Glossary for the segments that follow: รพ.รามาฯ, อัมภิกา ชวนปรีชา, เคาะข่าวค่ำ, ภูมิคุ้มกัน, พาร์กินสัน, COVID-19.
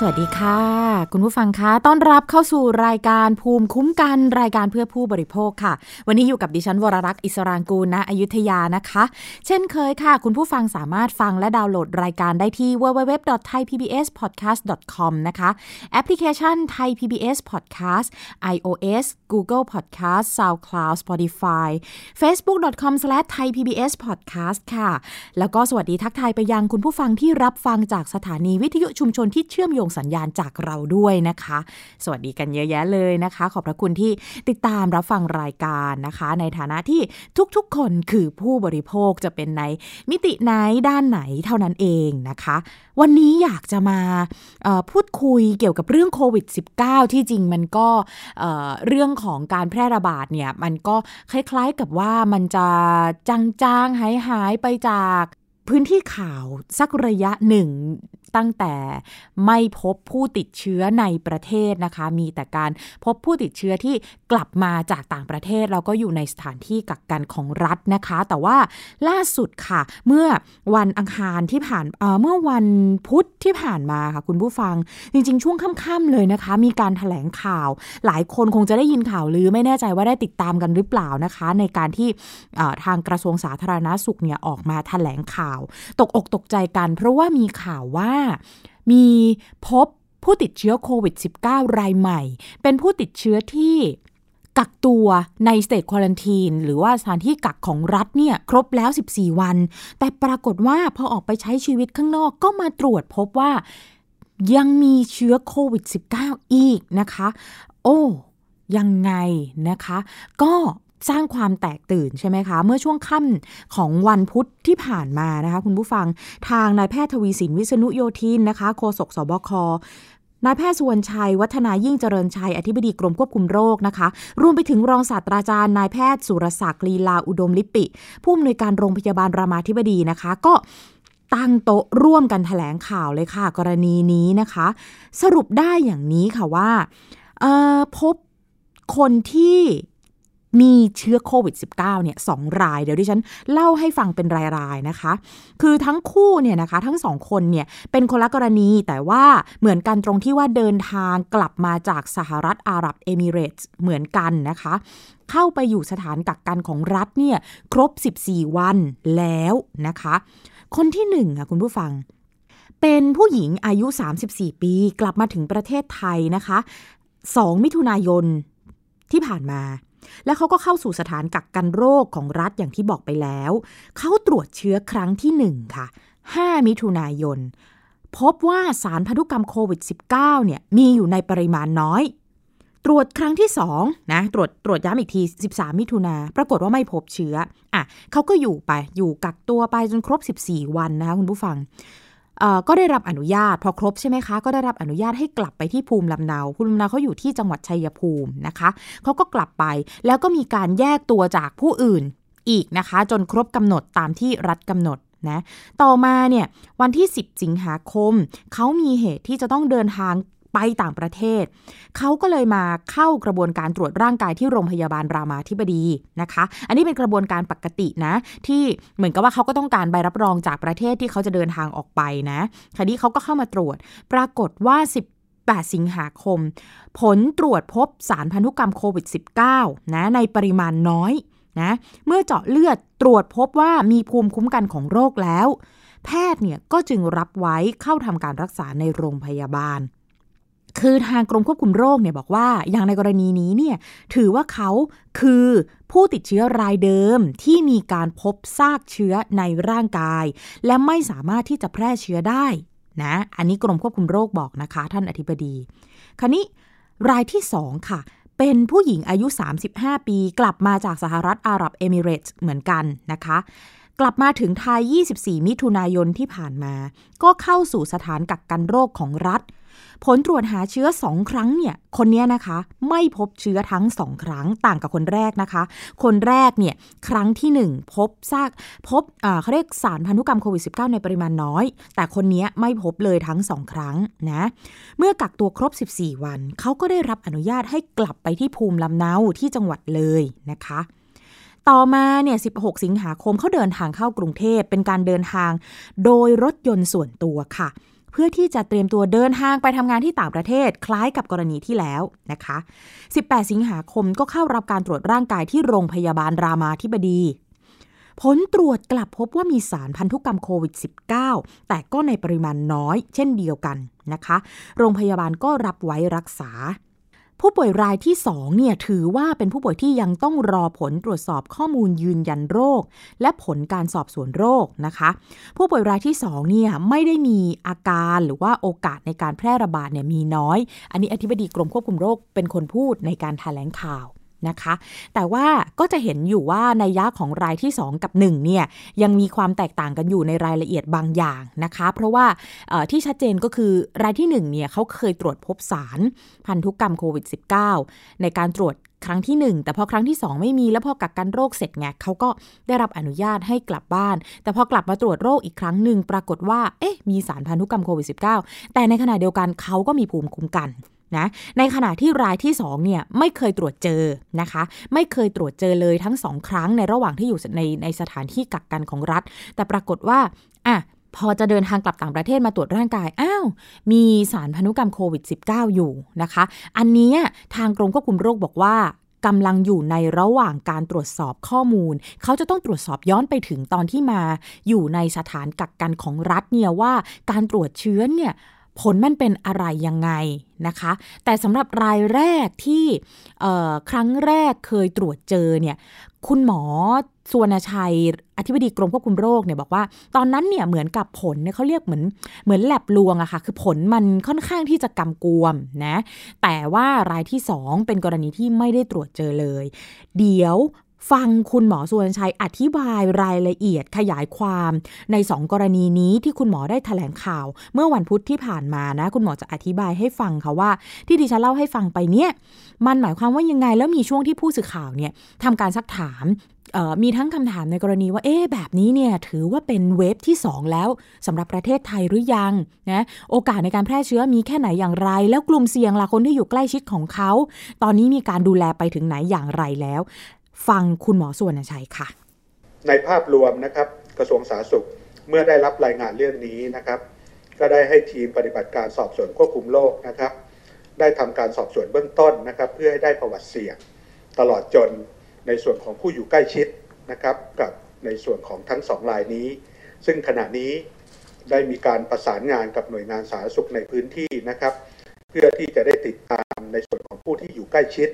สวัสดีค่ะคุณผู้ฟังคะต้อนรับเข้าสู่รายการภูมิคุ้มกันรายการเพื่อผู้บริโภคค่ะวันนี้อยู่กับดิฉันวรรักษ์อิสรางกูลณอยุธยานะคะเช่นเคยค่ะคุณผู้ฟังสามารถฟังและดาวน์โหลดรายการได้ที่ www.thaipbspodcast.com นะคะแอปพลิเคชัน Thai PBS Podcast iOS Google Podcast SoundCloud Spotify facebook.com/thaipbspodcast ค่ะแล้วก็สวัสดีทักทายไปยังคุณผู้ฟังที่รับฟังจากสถานีวิทยุชุมชนที่เชื่อมโยงสัญญาณจากเราด้วยนะคะสวัสดีกันเยอะแยะเลยนะคะขอบพระคุณที่ติดตามรับฟังรายการนะคะในฐานะที่ทุกๆคนคือผู้บริโภคจะเป็นในมิติไหนด้านไหนเท่านั้นเองนะคะวันนี้อยากจะมาพูดคุยเกี่ยวกับเรื่องโควิด -19 ที่จริงมันก็เรื่องของการแพร่ระบาดเนี่ยมันก็คล้ายๆกับว่ามันจะจางๆหายๆไปจากพื้นที่ข่าวสักระยะหนึ่งตั้งแต่ไม่พบผู้ติดเชื้อในประเทศนะคะมีแต่การพบผู้ติดเชื้อที่กลับมาจากต่างประเทศแล้วก็อยู่ในสถานที่กักกันของรัฐนะคะแต่ว่าล่าสุดค่ะเมื่อวันอังคารที่ผ่านเมื่อวันพุธที่ผ่านมาค่ะคุณผู้ฟังจริงๆช่วงค่ำๆเลยนะคะมีการแถลงข่าวหลายคนคงจะได้ยินข่าวลือไม่แน่ใจว่าได้ติดตามกันหรือเปล่านะคะในการที่ทางกระทรวงสาธารณสุขเนี่ยออกมาแถลงข่าวตกอกตกใจกันเพราะว่ามีข่าวว่ามีพบผู้ติดเชื้อโควิด -19 รายใหม่เป็นผู้ติดเชื้อที่กักตัวใน State Quarantine หรือว่าสถานที่กักของรัฐเนี่ยครบแล้ว14วันแต่ปรากฏว่าพอออกไปใช้ชีวิตข้างนอกก็มาตรวจพบว่ายังมีเชื้อโควิด -19 อีกนะคะโอ้ยังไงนะคะก็สร้างความแตกตื่นใช่ไหมคะเมื่อช่วงค่ำของวันพุธที่ผ่านมานะคะคุณผู้ฟังทางนายแพทย์ทวีสินวิษณุโยธินนะคะโฆษกสบค.นายแพทย์สุวรรณชัยวัฒนายิ่งเจริญชัยอธิบดีกรมควบคุมโรคนะคะรวมไปถึงรองศาสตราจารย์นายแพทย์สุรศักดิ์ลีลาอุดมลิปิผู้อำนวยการโรงพยาบาลรามาธิบดีนะคะก็ตั้งโต๊ะร่วมกันแถลงข่าวเลยค่ะกรณีนี้นะคะสรุปได้อย่างนี้ค่ะว่าพบคนที่มีเชื้อโควิด -19 เนี่ย2รายเดี๋ยวดิฉันเล่าให้ฟังเป็นรายๆนะคะคือทั้งคู่เนี่ยนะคะทั้ง2คนเนี่ยเป็นคนละกรณีแต่ว่าเหมือนกันตรงที่ว่าเดินทางกลับมาจากสหรัฐอาหรับเอมิเรตส์เหมือนกันนะคะเข้าไปอยู่สถานกักกันของรัฐเนี่ยครบ14วันแล้วนะคะคนที่1ค่ะคุณผู้ฟังเป็นผู้หญิงอายุ34ปีกลับมาถึงประเทศไทยนะคะ2มิถุนายนที่ผ่านมาแล้วเขาก็เข้าสู่สถานกักกันโรคของรัฐอย่างที่บอกไปแล้วเขาตรวจเชื้อครั้งที่1ค่ะ5มิถุนายนพบว่าสารพันธุกรรมโควิด -19 เนี่ยมีอยู่ในปริมาณน้อยตรวจครั้งที่2นะตรวจย้ำอีกที13มิถุนาปรากฏว่าไม่พบเชื้ออ่ะเขาก็อยู่กักตัวไปจนครบ14วันนะคะคุณผู้ฟังก็ได้รับอนุญาตพอครบใช่ไหมคะก็ได้รับอนุญาตให้กลับไปที่ภูมิลำเนาภูมิลำเนาเขาอยู่ที่จังหวัดชัยภูมินะคะเขาก็กลับไปแล้วก็มีการแยกตัวจากผู้อื่นอีกนะคะจนครบกำหนดตามที่รัฐกำหนดนะต่อมาเนี่ยวันที่10สิงหาคมเขามีเหตุที่จะต้องเดินทางไปต่างประเทศเขาก็เลยมาเข้ากระบวนการตรวจร่างกายที่โรงพยาบาลรามาธิบดีนะคะอันนี้เป็นกระบวนการปกตินะที่เหมือนกับว่าเขาก็ต้องการใบรับรองจากประเทศที่เขาจะเดินทางออกไปนะคราวนี้เขาก็เข้ามาตรวจปรากฏว่า18สิงหาคมผลตรวจพบสารพันธุกรรมโควิด -19 นะในปริมาณน้อยนะเมื่อเจาะเลือดตรวจพบว่ามีภูมิคุ้มกันของโรคแล้วแพทย์เนี่ยก็จึงรับไว้เข้าทำการรักษาในโรงพยาบาลคือทางกรมควบคุมโรคเนี่ยบอกว่าอย่างในกรณีนี้เนี่ยถือว่าเขาคือผู้ติดเชื้อรายเดิมที่มีการพบซากเชื้อในร่างกายและไม่สามารถที่จะแพร่เชื้อได้นะอันนี้กรมควบคุมโรคบอกนะคะท่านอธิบดีคราวนี้รายที่2ค่ะเป็นผู้หญิงอายุ35ปีกลับมาจากสหรัฐอาหรับเอมิเรตส์เหมือนกันนะคะกลับมาถึงไทย24มิถุนายนที่ผ่านมาก็เข้าสู่สถานกักกันโรคของรัฐ ผลตรวจหาเชื้อ2ครั้งเนี่ยคนนี้นะคะไม่พบเชื้อทั้ง2ครั้งต่างกับคนแรกนะคะคนแรกเนี่ยครั้งที่1เขาเรียกสารพันธุกรรมโควิด -19 ในปริมาณน้อยแต่คนนี้ไม่พบเลยทั้ง2ครั้งนะเมื่อกักตัวครบ14วันเขาก็ได้รับอนุญาตให้กลับไปที่ภูมิลำเนาที่จังหวัดเลยนะคะต่อมาเนี่ย16สิงหาคมเขาเดินทางเข้ากรุงเทพเป็นการเดินทางโดยรถยนต์ส่วนตัวค่ะเพื่อที่จะเตรียมตัวเดินทางไปทำงานที่ต่างประเทศคล้ายกับกรณีที่แล้วนะคะ18สิงหาคมก็เข้ารับการตรวจร่างกายที่โรงพยาบาลรามาธิบดีผลตรวจกลับพบว่ามีสารพันธุกรรมโควิด -19 แต่ก็ในปริมาณน้อยเช่นเดียวกันนะคะโรงพยาบาลก็รับไว้รักษาผู้ป่วยรายที่2เนี่ยถือว่าเป็นผู้ป่วยที่ยังต้องรอผลตรวจสอบข้อมูลยืนยันโรคและผลการสอบสวนโรคนะคะผู้ป่วยรายที่2เนี่ยไม่ได้มีอาการหรือว่าโอกาสในการแพร่ระบาดเนี่ยมีน้อยอันนี้อธิบดีกรมควบคุมโรคเป็นคนพูดในการแถลงข่าวนะคะแต่ว่าก็จะเห็นอยู่ว่านัยยะของรายที่2กับ1เนี่ยยังมีความแตกต่างกันอยู่ในรายละเอียดบางอย่างนะคะเพราะว่าที่ชัดเจนก็คือรายที่1เนี่ยเขาเคยตรวจพบสารพันธุกรรมโควิด -19 ในการตรวจครั้งที่1แต่พอครั้งที่2ไม่มีแล้วพอกักกันโรคเสร็จไงเขาก็ได้รับอนุญาตให้กลับบ้านแต่พอกลับมาตรวจโรคอีกครั้งหนึ่งปรากฏว่ามีสารพันธุกรรมโควิด -19 แต่ในขณะเดียวกันเขาก็มีภูมิคุ้มกันนะในขณะที่รายที่2เนี่ยไม่เคยตรวจเจอนะคะไม่เคยตรวจเจอเลยทั้ง2ครั้งในระหว่างที่อยู่ในสถานที่กักกันของรัฐแต่ปรากฏว่าพอจะเดินทางกลับต่างประเทศมาตรวจร่างกายมีสารพันธุกรรมโควิด -19 อยู่นะคะอันนี้ทางกรมควบคุมโรคบอกว่ากำลังอยู่ในระหว่างการตรวจสอบข้อมูลเขาจะต้องตรวจสอบย้อนไปถึงตอนที่มาอยู่ในสถานกักกันของรัฐเนี่ยว่าการตรวจเชื้อเนี่ยผลมันเป็นอะไรยังไงนะคะแต่สำหรับรายแรกที่ครั้งแรกเคยตรวจเจอเนี่ยคุณหมอสุวรรณชัยอธิบดีกรมควบคุมโรคเนี่ยบอกว่าตอนนั้นเนี่ยเหมือนกับผลเนี่ยเขาเรียกเหมือนแลบลวงอะค่ะคือผลมันค่อนข้างที่จะกำกวมนะแต่ว่ารายที่2เป็นกรณีที่ไม่ได้ตรวจเจอเลยเดี๋ยวฟังคุณหมอสุวรรณชัยอธิบายรายละเอียดขยายความใน2กรณีนี้ที่คุณหมอได้แถลงข่าวเมื่อวันพุธที่ผ่านมานะคุณหมอจะอธิบายให้ฟังค่ะว่าที่ดิฉันเล่าให้ฟังไปเนี่ยมันหมายความว่ายังไงแล้วมีช่วงที่ผู้สื่อข่าวเนี่ยทำการซักถามมีทั้งคำถามในกรณีว่าแบบนี้เนี่ยถือว่าเป็นเวฟที่2แล้วสำหรับประเทศไทยหรือยังนะโอกาสในการแพร่เชื้อมีแค่ไหนอย่างไรแล้วกลุ่มเสี่ยงล่ะคนที่อยู่ใกล้ชิดของเขาตอนนี้มีการดูแลไปถึงไหนอย่างไรแล้วฟังคุณหมอสุวรรณชัยค่ะในภาพรวมนะครับกระทรวงสาธารณสุขเมื่อได้รับรายงานเรื่องนี้นะครับก็ได้ให้ทีมปฏิบัติการสอบสวนควบคุมโรคนะครับได้ทำการสอบสวนเบื้องต้นนะครับเพื่อให้ได้ประวัติเสี่ยงตลอดจนในส่วนของผู้อยู่ใกล้ชิดนะครับกับในส่วนของทั้ง2รายนี้ซึ่งขณะนี้ได้มีการประสานงานกับหน่วยงานสาธารณสุขในพื้นที่นะครับเพื่อที่จะได้ติดตามในส่วนของผู้ที่อยู่ใกล้ชิด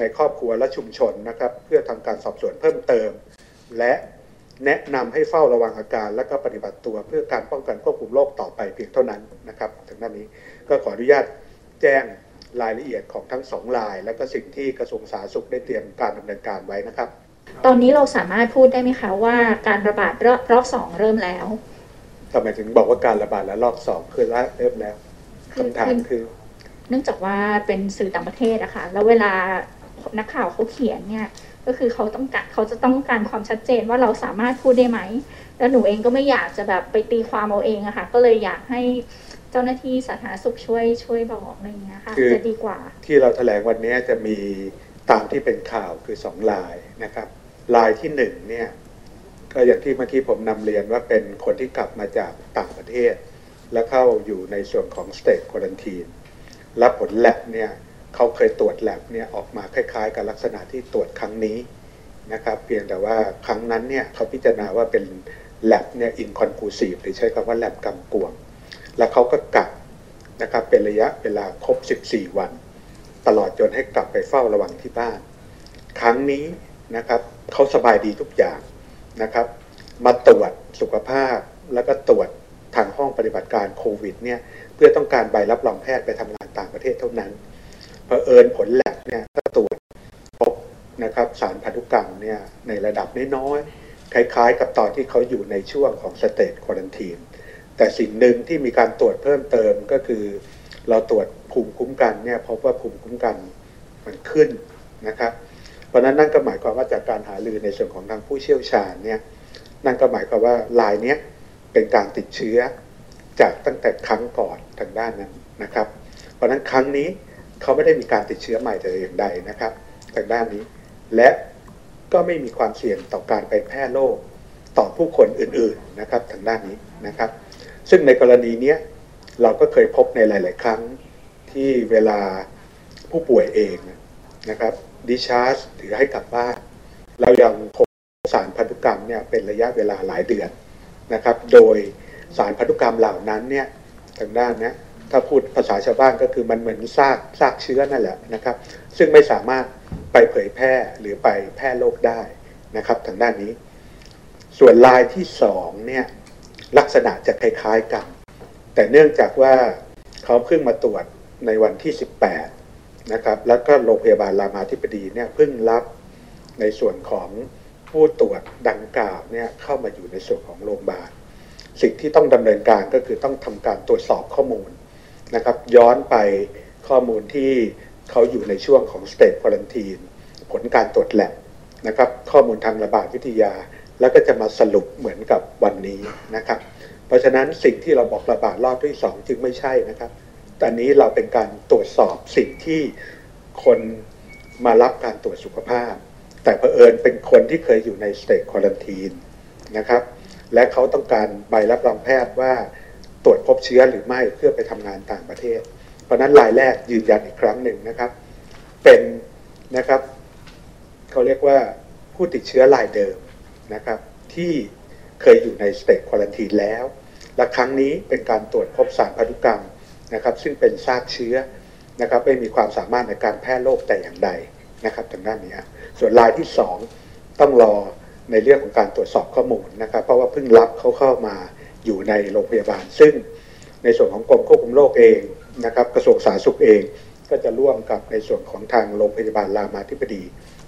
ในครอบครัวและชุมชนนะครับเพื่อทำการสอบสวนเพิ่มเติมและแนะนำให้เฝ้าระวังอาการและก็ปฏิบัติตัวเพื่อการป้องกันควบคุมโรคต่อไปเพียงเท่านั้นนะครับทางด้านนี้ก็ขออนุญาตแจ้งรายละเอียดของทั้ง2รายและก็สิ่งที่กระทรวงสาธารณสุขได้เตรียมการดำเนินการไว้นะครับตอนนี้เราสามารถพูดได้ไหมคะว่าการระบาดรอบ2เริ่มแล้วทำไมถึงบอกว่าการระบาดและรอบ2คือเริ่มแล้วคำถามคือเนื่องจากว่าเป็นสื่อต่างประเทศนะคะแล้วเวลานักข่าวเขาเขียนเนี่ยก็คือเขาจะต้องการความชัดเจนว่าเราสามารถพูดได้ไหมแล้วหนูเองก็ไม่อยากจะแบบไปตีความเอาเองอะค่ะก็เลยอยากให้เจ้าหน้าที่สาธารณสุขช่วยบอกอะไรอย่างเงี้ยค่ะจะดีกว่าที่เราแถลงวันนี้จะมีตามที่เป็นข่าวคือ2รายนะครับรายที่1เนี่ยก็อย่างที่เมื่อกี้ผมนำเรียนว่าเป็นคนที่กลับมาจากต่างประเทศและเข้าอยู่ในส่วนของ State Quarantineและผลแลบเนี่ยเขาเคยตรวจแลบเนี่ยออกมาคล้ายๆกับลักษณะที่ตรวจครั้งนี้นะครับเพียงแต่ว่าครั้งนั้นเนี่ยเขาพิจารณาว่าเป็นแลบเนี่ย inconclusive หรือใช้คำว่าแลบกำกวมและเขาก็กักนะครับเป็นระยะเวลาครบ14วันตลอดจนให้กลับไปเฝ้าระวังที่บ้านครั้งนี้นะครับเขาสบายดีทุกอย่างนะครับมาตรวจสุขภาพแล้วก็ตรวจทางห้องปฏิบัติการโควิดเนี่ยเพื่อต้องการใบรับรองแพทย์ไปทำงานต่างประเทศเท่านั้นเผอิญผลแลบเนี่ยก็ตรวจพบนะครับสารพันธุกรรมเนี่ยในระดับน้อยๆคล้ายๆกับตอนที่เขาอยู่ในช่วงของ State Quarantine แต่สิ่งหนึ่งที่มีการตรวจเพิ่มเติมก็คือ เราตรวจภูมิคุ้มกันเนี่ยพบว่าภูมิคุ้มกันมันขึ้นนะครับเพราะนั้นนั่นก็หมายความว่าจากการหารือในส่วนของทางผู้เชี่ยวชาญเนี่ยนั่นก็หมายความว่ารายนี้เป็นการติดเชื้อจากตั้งแต่ครั้งก่อนทางด้านนั้นนะครับเพราะนั้นครั้งนี้เขาไม่ได้มีการติดเชื้อใหม่แต่อย่างใดนะครับทางด้านนี้และก็ไม่มีความเสี่ยงต่อการไปแพร่โรคต่อผู้คนอื่นๆนะครับทางด้านนี้นะครับซึ่งในกรณีนี้เราก็เคยพบในหลายๆครั้งที่เวลาผู้ป่วยเองนะครับดิชาร์จหรือให้กลับบ้านเรายังพบสารพันธุกรรมเนี่ยเป็นระยะเวลาหลายเดือนนะครับโดยสารพันธุกรรมเหล่านั้นเนี่ยทางด้านนี้ถ้าพูดภาษาชาวบ้านก็คือมันเหมือนซากเชื้อนั่นแหละนะครับซึ่งไม่สามารถไปเผยแพร่หรือไปแพร่โรคได้นะครับทางด้านนี้ส่วนรายที่2เนี่ยลักษณะจะคล้ายๆกันแต่เนื่องจากว่าเขาเพิ่งมาตรวจในวันที่18นะครับแล้วก็โรงพยาบาลรามาธิบดีเนี่ยเพิ่งรับในส่วนของผู้ตรวจดังกล่าวเนี่ยเข้ามาอยู่ในส่วนของโรงพยาบาลสิ่งที่ต้องดำเนินการก็คือต้องทำการตรวจสอบข้อมูลนะครับย้อนไปข้อมูลที่เขาอยู่ในช่วงของ State Quarantine ผลการตรวจแลบนะครับข้อมูลทางระบาดวิทยาแล้วก็จะมาสรุปเหมือนกับวันนี้นะครับเพราะฉะนั้นสิ่งที่เราบอกระบาดรอบที่2จึงไม่ใช่นะครับแต่นี้เราเป็นการตรวจสอบสิ่งที่คนมารับการตรวจสุขภาพแต่เผอิญเป็นคนที่เคยอยู่ใน State Quarantine นะครับและเขาต้องการใบรับรองแพทย์ว่าตรวจพบเชื้อหรือไม่เพื่อไปทำงานต่างประเทศเพราะนั้นรายแรกยืนยันอีกครั้งหนึ่งนะครับเป็นนะครับเขาเรียกว่าผู้ติดเชื้อรายเดิมนะครับที่เคยอยู่ใน State Quarantine แล้วและครั้งนี้เป็นการตรวจพบสารพันธุกรรมนะครับซึ่งเป็นซากเชื้อนะครับไม่มีความสามารถในการแพร่โรคแต่อย่างใดนะครับทางด้านนี้ส่วนรายที่2ต้องรอในเรื่องของการตรวจสอบข้อมูลนะครับเพราะว่าเพิ่งรับเขาเข้ามาอยู่ในโรงพยาบาลซึ่งในส่วนของกรมควบคุมโรคเองนะครับกระทรวงสาธารณสุขเองก็จะร่วมกับในส่วนของทางโรงพยาบาลรามาธิบดี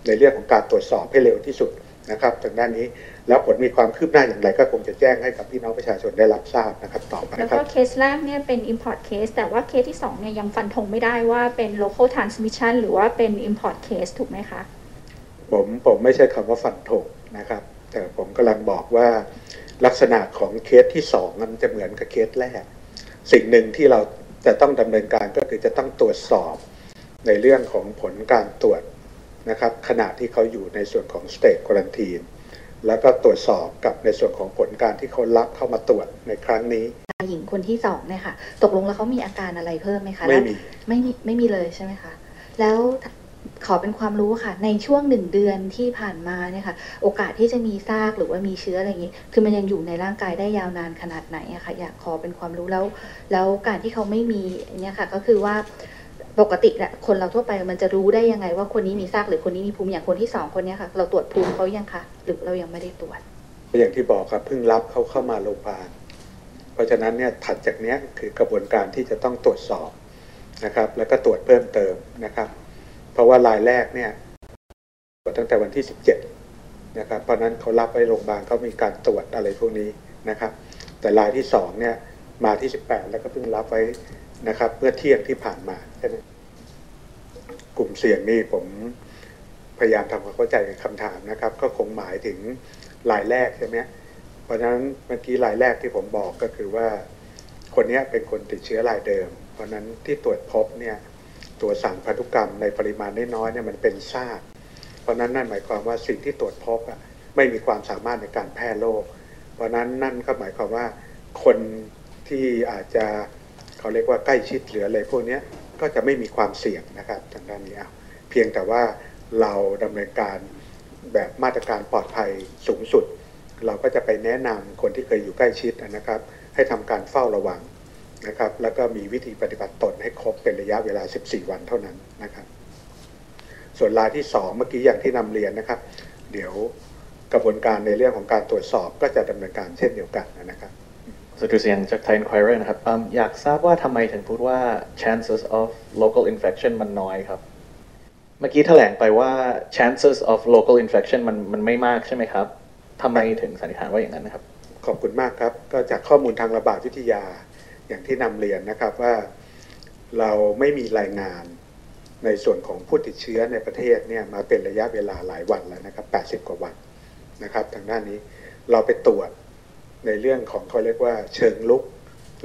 ในเรื่องของการตรวจสอบให้เร็วที่สุดนะครับทางด้านนี้แล้วผลมีความคืบหน้าอย่างไรก็คงจะแจ้งให้กับพี่น้องประชาชนได้รับทราบนะครับต่อไปแล้วก็เคสแรกเนี่ยเป็น import case แต่ว่าเคสที่2เนี่ยยังฟันธงไม่ได้ว่าเป็น local transmission หรือว่าเป็น import case ถูกไหมคะผมไม่ใช่คำว่าฟันธงนะครับแต่ผมกำลังบอกว่าลักษณะของเคสที่2มันจะเหมือนกับเคสแรกสิ่งหนึ่งที่เราจะต้องดำเนินการก็คือจะต้องตรวจสอบในเรื่องของผลการตรวจนะครับขณะที่เขาอยู่ในส่วนของ State Quarantine แล้วก็ตรวจสอบกับในส่วนของผลการที่เขารับเข้ามาตรวจในครั้งนี้หญิงคนที่2เนี่ยค่ะตกลงแล้วเขามีอาการอะไรเพิ่มไหมคะไม่มีเลยใช่ไหมคะแล้วขอเป็นความรู้ค่ะในช่วง1เดือนที่ผ่านมาเนี่ยค่ะโอกาสที่จะมีซากหรือว่ามีเชื้ออะไรอย่างนี้คือมันยังอยู่ในร่างกายได้ยาวนานขนาดไหนอะค่ะอยากขอเป็นความรู้แล้วการที่เขาไม่มีเนี่ยค่ะก็คือว่าปกติแหละคนเราทั่วไปมันจะรู้ได้ยังไงว่าคนนี้มีซากหรือคนนี้มีภูมิอย่างคนที่2คนนี้ค่ะเราตรวจภูมิเขายังคะหรือเรายังไม่ได้ตรวจอย่างที่บอกครับเพิ่งรับเขาเข้ามาโรงพยาบาลเพราะฉะนั้นเนี่ยถัดจากนี้คือกระบวนการที่จะต้องตรวจสอบนะครับแล้วก็ตรวจเพิ่มเติมนะครับเพราะว่ารายแรกเนี่ยตรวจตั้งแต่วันที่17นะครับเพราะนั้นเขารับไปโรงพยาบาลเขามีการตรวจอะไรพวกนี้นะครับแต่รายที่2เนี่ยมาที่18แล้วก็เพิ่งรับไว้นะครับเมื่อเที่ยงที่ผ่านมากลุ่มเสี่ยงนี่ผมพยายามทำความเข้าใจในคำถามนะครับก็คงหมายถึงรายแรกใช่ไหมเพราะฉะนั้นเมื่อกี้รายแรกที่ผมบอกก็คือว่าคนนี้เป็นคนติดเชื้อรายเดิมเพราะนั้นที่ตรวจพบเนี่ยตัวสารพันธุกรรมในปริมาณน้อยๆเนี่ยมันเป็นซากเพราะนั้นนั่นหมายความว่าสิ่งที่ตรวจพบอ่ะไม่มีความสามารถในการแพร่โรคเพราะนั้นนั่นก็หมายความว่าคนที่อาจจะเขาเรียกว่าใกล้ชิดหรืออะไรพวกนี้ก็จะไม่มีความเสี่ยงนะครับทางด้านนี้เพียงแต่ว่าเราดำเนินการแบบมาตรการปลอดภัยสูงสุดเราก็จะไปแนะนำคนที่เคยอยู่ใกล้ชิดนะครับให้ทำการเฝ้าระวังนะครับแล้วก็มีวิธีปฏิบัติตนให้ครบเป็นระยะเวลา14วันเท่านั้นนะครับส่วนรายที่2เมื่อกี้อย่างที่นำเรียนนะครับเดี๋ยวกระบวนการในเรื่องของการตรวจสอบก็จะดำเนินการเช่นเดียวกันนะครับSuthusianจาก Thai Inquirer นะครับอยากทราบว่าทำไมถึงพูดว่า chances of local infection มันน้อยครับเมื่อกี้แถลงไปว่า chances of local infection มันไม่มากใช่ไหมครับทำไมถึงสันนิษฐานว่าอย่างนั้นนะครับขอบคุณมากครับก็จากข้อมูลทางระบาดวิทยาอย่างที่นำเรียนนะครับว่า เราไม่มีรายงานในส่วนของผู้ติดเชื้อในประเทศเนี่ยมาเป็นระยะเวลาหลายวันแล้วนะครับ80กว่าวันนะครับทางด้านนี้เราไปตรวจในเรื่องของเขาเรียกว่าเชิงลุก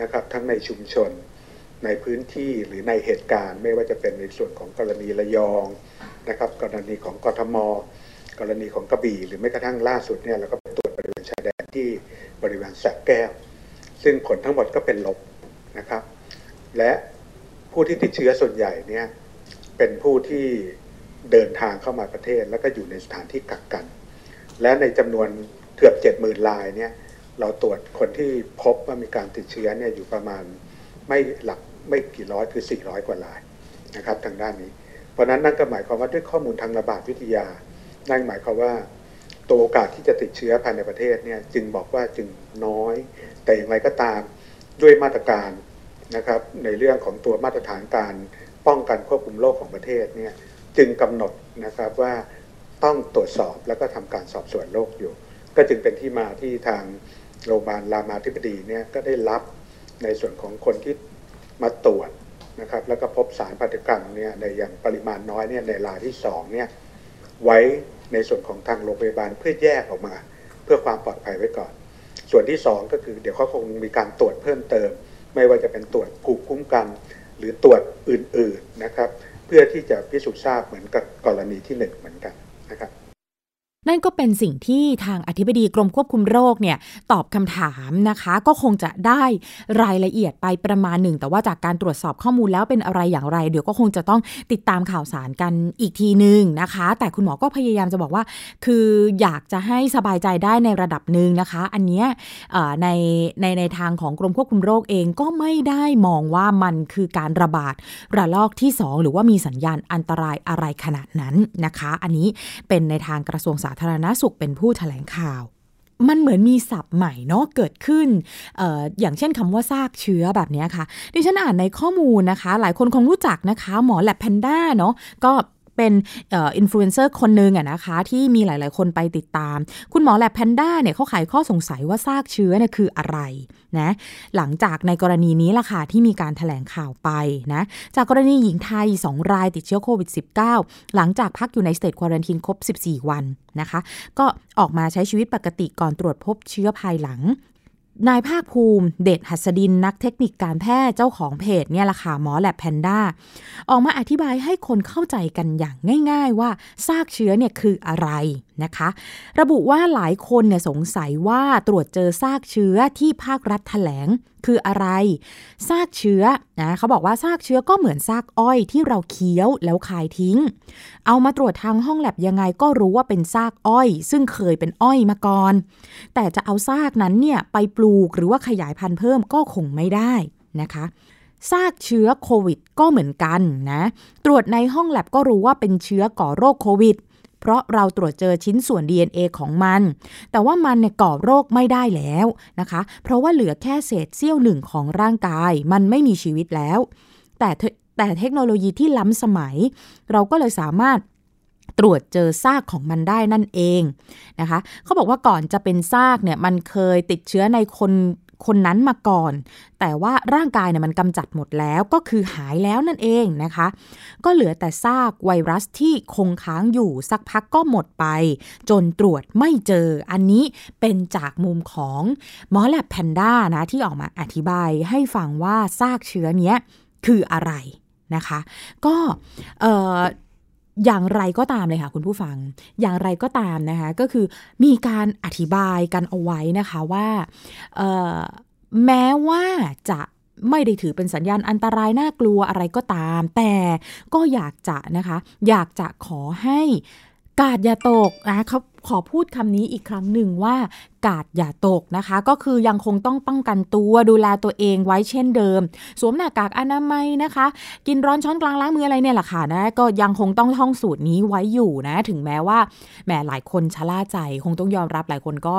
นะครับทั้งในชุมชนในพื้นที่หรือในเหตุการณ์ไม่ว่าจะเป็นในส่วนของกรณีระยองนะครับกรณีของกทม.กรณีของกระบี่หรือแม้กระทั่งล่าสุดเนี่ยเราก็ไปตรวจบริเวณชายแดนที่บริเวณสระแก้วซึ่งผลทั้งหมดก็เป็นลบนะครับและผู้ที่ติดเชื้อส่วนใหญ่เนี่ยเป็นผู้ที่เดินทางเข้ามาประเทศแล้วก็อยู่ในสถานที่กักกันและในจำนวนเกือบ 70,000 รายเนี่ยเราตรวจคนที่พบว่ามีการติดเชื้อเนี่ยอยู่ประมาณไม่กี่ร้อยคือ400กว่ารายนะครับทางด้านนี้เพราะนั้นนั่นก็หมายความว่าด้วยข้อมูลทางระบาดวิทยานั่นหมายความว่าตัวโอกาสที่จะติดเชื้อภายในประเทศเนี่ยจึงบอกว่าจึงน้อยแต่อย่างไรก็ตามด้วยมาตรการนะครับในเรื่องของตัวมาตรฐานการป้องกันควบคุมโรคของประเทศเนี่ยจึงกำหนดนะครับว่าต้องตรวจสอบแล้วก็ทำการสอบสวนโรคอยู่ก็จึงเป็นที่มาที่ทางโรงพยาบาลรามาธิบดีเนี่ยก็ได้รับในส่วนของคนที่มาตรวจนะครับแล้วก็พบสารพันธุกรรมเนี่ยในอย่างปริมาณน้อยเนี่ยในรายที่2เนี่ยไว้ในส่วนของทางโรงพยาบาลเพื่อแยกออกมาเพื่อความปลอดภัยไว้ก่อนส่วนที่2ก็คือเดี๋ยวเขาคงมีการตรวจเพิ่มเติมไม่ว่าจะเป็นตรวจภูมิคุ้มกันหรือตรวจอื่นๆนะครับเพื่อที่จะพิสูจน์ทราบเหมือนกับกรณีที่1เหมือนกันนะครับนั่นก็เป็นสิ่งที่ทางอธิบดีกรมควบคุมโรคเนี่ยตอบคำถามนะคะก็คงจะได้รายละเอียดไปประมาณหนึ่งแต่ว่าจากการตรวจสอบข้อมูลแล้วเป็นอะไรอย่างไรเดี๋ยวก็คงจะต้องติดตามข่าวสารกันอีกทีนึงนะคะแต่คุณหมอก็พยายามจะบอกว่าคืออยากจะให้สบายใจได้ในระดับหนึ่งนะคะอันเนี้ยในทางของกรมควบคุมโรคเองก็ไม่ได้มองว่ามันคือการระบาดระลอกที่2หรือว่ามีสัญญาณอันตรายอะไรขนาดนั้นนะคะอันนี้เป็นในทางกระทรวงสาธารณสุขเป็นผู้แถลงข่าวมันเหมือนมีศัพท์ใหม่เนาะเกิดขึ้น อย่างเช่นคำว่าซากเชื้อแบบนี้ค่ะดิฉันอ่านในข้อมูลนะคะหลายคนคงรู้จักนะคะหมอแลบแพนด้าเนาะก็เป็นอินฟลูเอนเซอร์คนหนึ่งอะนะคะที่มีหลายๆคนไปติดตามคุณหมอแลบแพนด้าเนี่ยเขาไขข้อสงสัยว่าซากเชื้อเนี่ยคืออะไรนะหลังจากในกรณีนี้ล่ะค่ะที่มีการแถลงข่าวไปนะจากกรณีหญิงไทย2รายติดเชื้อโควิด -19 หลังจากพักอยู่ในสเตทควอรันทีนครบ14วันนะคะก็ออกมาใช้ชีวิตปกติก่อนตรวจพบเชื้อภายหลังนายภาคภูมิเดชหัสดินนักเทคนิคการแพทย์เจ้าของเพจเนี่ยล่ะค่ะหมอแลบแพนด้าออกมาอธิบายให้คนเข้าใจกันอย่างง่ายๆว่าซากเชื้อเนี่ยคืออะไรนะคะระบุว่าหลายคนเนี่ยสงสัยว่าตรวจเจอซากเชื้อที่ภาครัฐแถลงคืออะไรซากเชื้อนะเขาบอกว่าซากเชื้อก็เหมือนซากอ้อยที่เราเคี้ยวแล้วคายทิ้งเอามาตรวจทางห้องแลบยังไงก็รู้ว่าเป็นซากอ้อยซึ่งเคยเป็นอ้อยมาก่อนแต่จะเอาซากนั้นเนี่ยไปปลูกหรือว่าขยายพันธุ์เพิ่มก็คงไม่ได้นะคะซากเชื้อโควิดก็เหมือนกันนะตรวจในห้องแลบก็รู้ว่าเป็นเชื้อก่อโรคโควิดเพราะเราตรวจเจอชิ้นส่วน DNA ของมันแต่ว่ามันเนี่ยก่อโรคไม่ได้แล้วนะคะเพราะว่าเหลือแค่เศษเสี้ยวหนึ่งของร่างกายมันไม่มีชีวิตแล้วแต่เทคโนโลยีที่ล้ำสมัยเราก็เลยสามารถตรวจเจอซากของมันได้นั่นเองนะคะเขาบอกว่าก่อนจะเป็นซากเนี่ยมันเคยติดเชื้อในคนนั้นมาก่อนแต่ว่าร่างกายเนี่ยมันกำจัดหมดแล้วก็คือหายแล้วนั่นเองนะคะก็เหลือแต่ซากไวรัสที่คงค้างอยู่สักพักก็หมดไปจนตรวจไม่เจออันนี้เป็นจากมุมของหมอแลบแพนด้านะที่ออกมาอธิบายให้ฟังว่าซากเชื้อเนี้ยคืออะไรนะคะก็อย่างไรก็ตามเลยค่ะคุณผู้ฟังอย่างไรก็ตามนะคะก็คือมีการอธิบายกันเอาไว้นะคะว่าแม้ว่าจะไม่ได้ถือเป็นสัญญาณอันตรายน่ากลัวอะไรก็ตามแต่ก็อยากจะนะคะอยากจะขอให้กาดอย่าตกนะครับขอพูดคำนี้อีกครั้งหนึ่งว่ากาดอย่าตกนะคะก็คือยังคงต้องป้องกันตัวดูแลตัวเองไว้เช่นเดิมสวมหน้ากากอนามัยนะคะกินร้อนช้อนกลางล้างมืออะไรเนี่ยแหละค่ะนะก็ยังคงต้องท่องสูตรนี้ไว้อยู่นะถึงแม้ว่าแหมหลายคนชะล่าใจคงต้องยอมรับหลายคนก็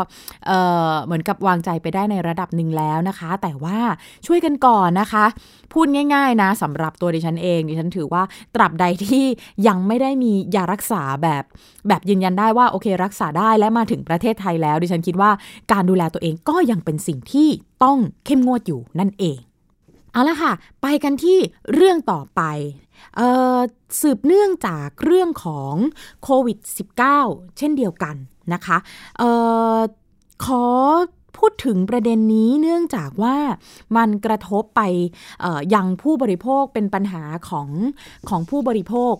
เหมือนกับวางใจไปได้ในระดับหนึ่งแล้วนะคะแต่ว่าช่วยกันก่อนนะคะพูดง่ายๆนะสำหรับตัวดิฉันเองดิฉันถือว่าตราบใดที่ยังไม่ได้มียารักษาแบบยืนยันได้ว่าโอเครักษาได้และมาถึงประเทศไทยแล้วดิฉันคิดว่าการดูแลตัวเองก็ยังเป็นสิ่งที่ต้องเข้มงวดอยู่นั่นเอง เอาละค่ะไปกันที่เรื่องต่อไปสืบเนื่องจากเรื่องของโควิด -19 เช่นเดียวกันนะคะขอพูดถึงประเด็นนี้เนื่องจากว่ามันกระทบไปยังผู้บริโภคเป็นปัญหาของผู้บริโภค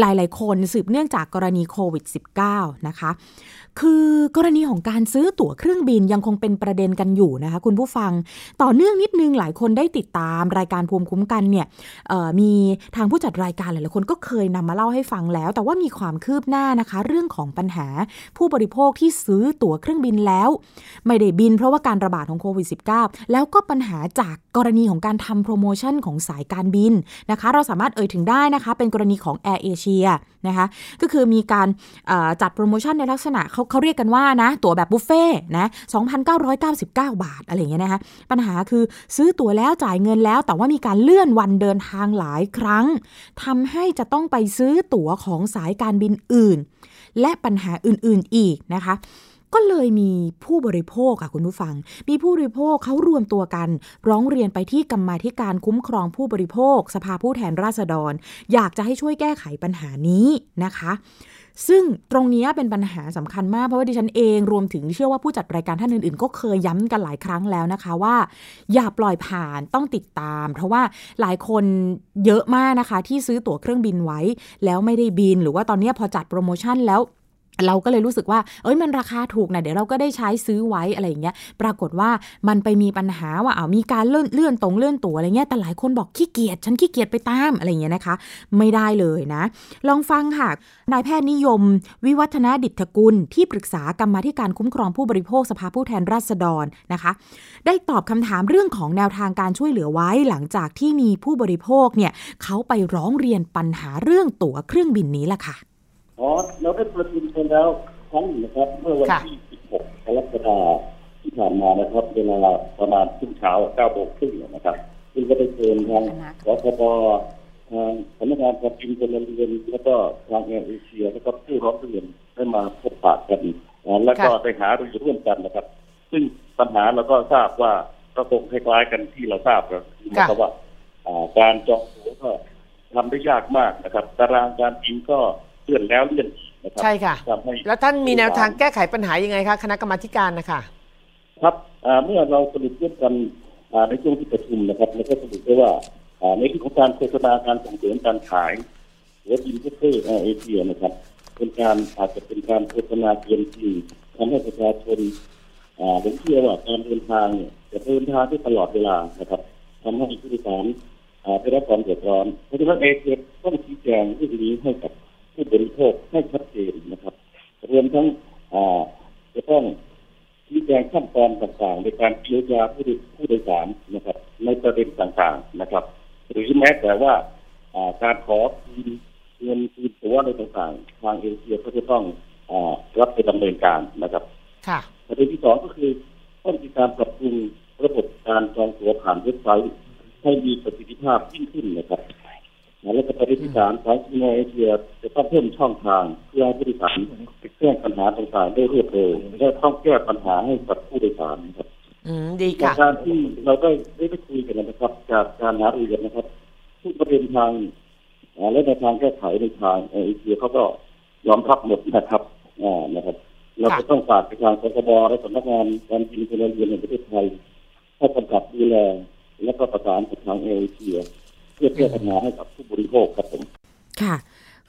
หลายๆคนสืบเนื่องจากกรณีโควิด -19 นะคะคือกรณีของการซื้อตั๋วเครื่องบินยังคงเป็นประเด็นกันอยู่นะคะคุณผู้ฟังต่อเนื่องนิดนึงหลายคนได้ติดตามรายการภูมิคุ้มกันเนี่ยมีทางผู้จัดรายการหลายๆคนก็เคยนำมาเล่าให้ฟังแล้วแต่ว่ามีความคืบหน้านะคะเรื่องของปัญหาผู้บริโภคที่ซื้อตั๋วเครื่องบินแล้วไม่ได้บินเพราะว่าการระบาดของโควิด -19 แล้วก็ปัญหาจากกรณีของการทำโปรโมชั่นของสายการบินนะคะเราสามารถเอ่ยถึงได้นะคะเป็นกรณีของแอร์เอเชียนะคะก็คือมีการจัดโปรโมชั่นในลักษณะเขาเรียกกันว่านะตั๋วแบบบุฟเฟ่นะ 2,999 บาทอะไรอย่างเงี้ยนะคะปัญหาคือซื้อตั๋วแล้วจ่ายเงินแล้วแต่ว่ามีการเลื่อนวันเดินทางหลายครั้งทำให้จะต้องไปซื้อตั๋วของสายการบินอื่นและปัญหาอื่นๆอีกนะคะก็เลยมีผู้บริโภคค่ะคุณผู้ฟังมีผู้บริโภคเขารวมตัวกันร้องเรียนไปที่กรรมาธิการคุ้มครองผู้บริโภคสภาผู้แทนราษฎรอยากจะให้ช่วยแก้ไขปัญหานี้นะคะซึ่งตรงนี้เป็นปัญหาสำคัญมากเพราะว่าดิฉันเองรวมถึงเชื่อว่าผู้จัดรายการท่านอื่นๆก็เคยย้ำกันหลายครั้งแล้วนะคะว่าอย่าปล่อยผ่านต้องติดตามเพราะว่าหลายคนเยอะมากนะคะที่ซื้อตั๋วเครื่องบินไว้แล้วไม่ได้บินหรือว่าตอนนี้พอจัดโปรโมชั่นแล้วเราก็เลยรู้สึกว่ามันราคาถูกนะเดี๋ยวเราก็ได้ใช้ซื้อไว้อะไรอย่างเงี้ยปรากฏว่ามันไปมีปัญหาว่ามีการเลื่อนตั๋วอะไรเงี้ยแต่หลายคนบอกขี้เกียจฉันขี้เกียจไปตามอะไรอย่างเงี้ยนะคะไม่ได้เลยนะลองฟังค่ะนายแพทย์นิยมวิวัฒนดิษฐกุลที่ปรึกษากรรมาธิการคุ้มครองผู้บริโภคสภาผู้แทนราษฎรนะคะได้ตอบคำถามเรื่องของแนวทางการช่วยเหลือไว้หลังจากที่มีผู้บริโภคเนี่ยเขาไปร้องเรียนปัญหาเรื่องตั๋วเครื่องบินนี้แหละค่ะเราได้ประชุมกันแล้วครั้งหนึ่งนะครับเมื่อวันที่ 16 กรกฎาคมที่ผ่านมานะครับเวลาประมาณช่วงเช้า 9:30 น. นะครับซึ่งก็ได้เชิญทางสคบทางสำนักงานประจำจังหวัดเรียนแล้วก็ทางแอร์เอเชียแล้วก็ผู้ร้องเรียนได้มาพบปะกันแล้วก็ไปหารือร่วมกันนะครับซึ่งปัญหาเราก็ทราบว่าก็คงคล้ายๆกันที่เราทราบแล้วนะครับว่าการจองตั๋วก็ทำได้ยากมากนะครับตารางการบินก็เลื่อนแล้วเลื่อนนะครับใช่ค่ะแล้วท่านมีแนวทางแก้ไขปัญหายังไงคะคณะกรรมาธิการนะคะครับเมื่อเราสรุปร่วมกันในช่วงที่ประชุมนะครับเราก็สรุปได้ว่าในเรื่องของการโฆษณาการส่งเสริมการขายหรือบินบุฟเฟ่ต์แอร์เอเชียนะครับเป็นการอาจจะเป็นการโฆษณาเกินจริงทำให้ประชาชนหลงเชื่อว่าการเดินทางเนี่ยจะเดินทางได้ตลอดเวลานะครับทำให้ผู้โดยสารได้รับความเดือดร้อนเพราะฉะนั้นเอเชียต้องชี้แจงเรื่องนี้ให้กับผู้บริโภคให้ชัดเจนนะครับรวมทั้งจะต้องชี้แจงขั้นตอนต่างๆในการเยียวยาผู้โดยสารนะครับในประเด็นต่างๆนะครับหรือแม้แต่ว่าการขอคืนตัวอะไรต่างๆทางเอเชียก็จะต้องรับไปดำเนินการนะครับประเด็นที่สองก็คือต้องมีการปรับปรุงระบบการจองตั๋วผ่านเว็บไซต์ให้มีประสิทธิภาพยิ่งขึ้นนะครับและประเด็นที่สามสายการบินเอเชียจะต้องเพิ่มช่องทางเพื่อให้ผู้โดยสารแก้ปัญหาต่างๆได้รวดเร็วและต้องแก้ปัญหาให้กับผู้โดยสารนะครับดีค่ะการที่เราได้คุยกันนะครับจากการหารือกันนะครับทุกประเด็นทางและในทางแก้ไขในทางเอเชียเขาก็ยอมรับหมดนะครับนะครับเราจะต้องฝากไปทางสคบและสำนักงานการบินพลเรือนแห่งประเทศไทยให้กำกับดูแลและก็ประสานกับทางเอเชียเพื่อแก้ปัญหาให้กับผู้บริโภคครับผมค่ะ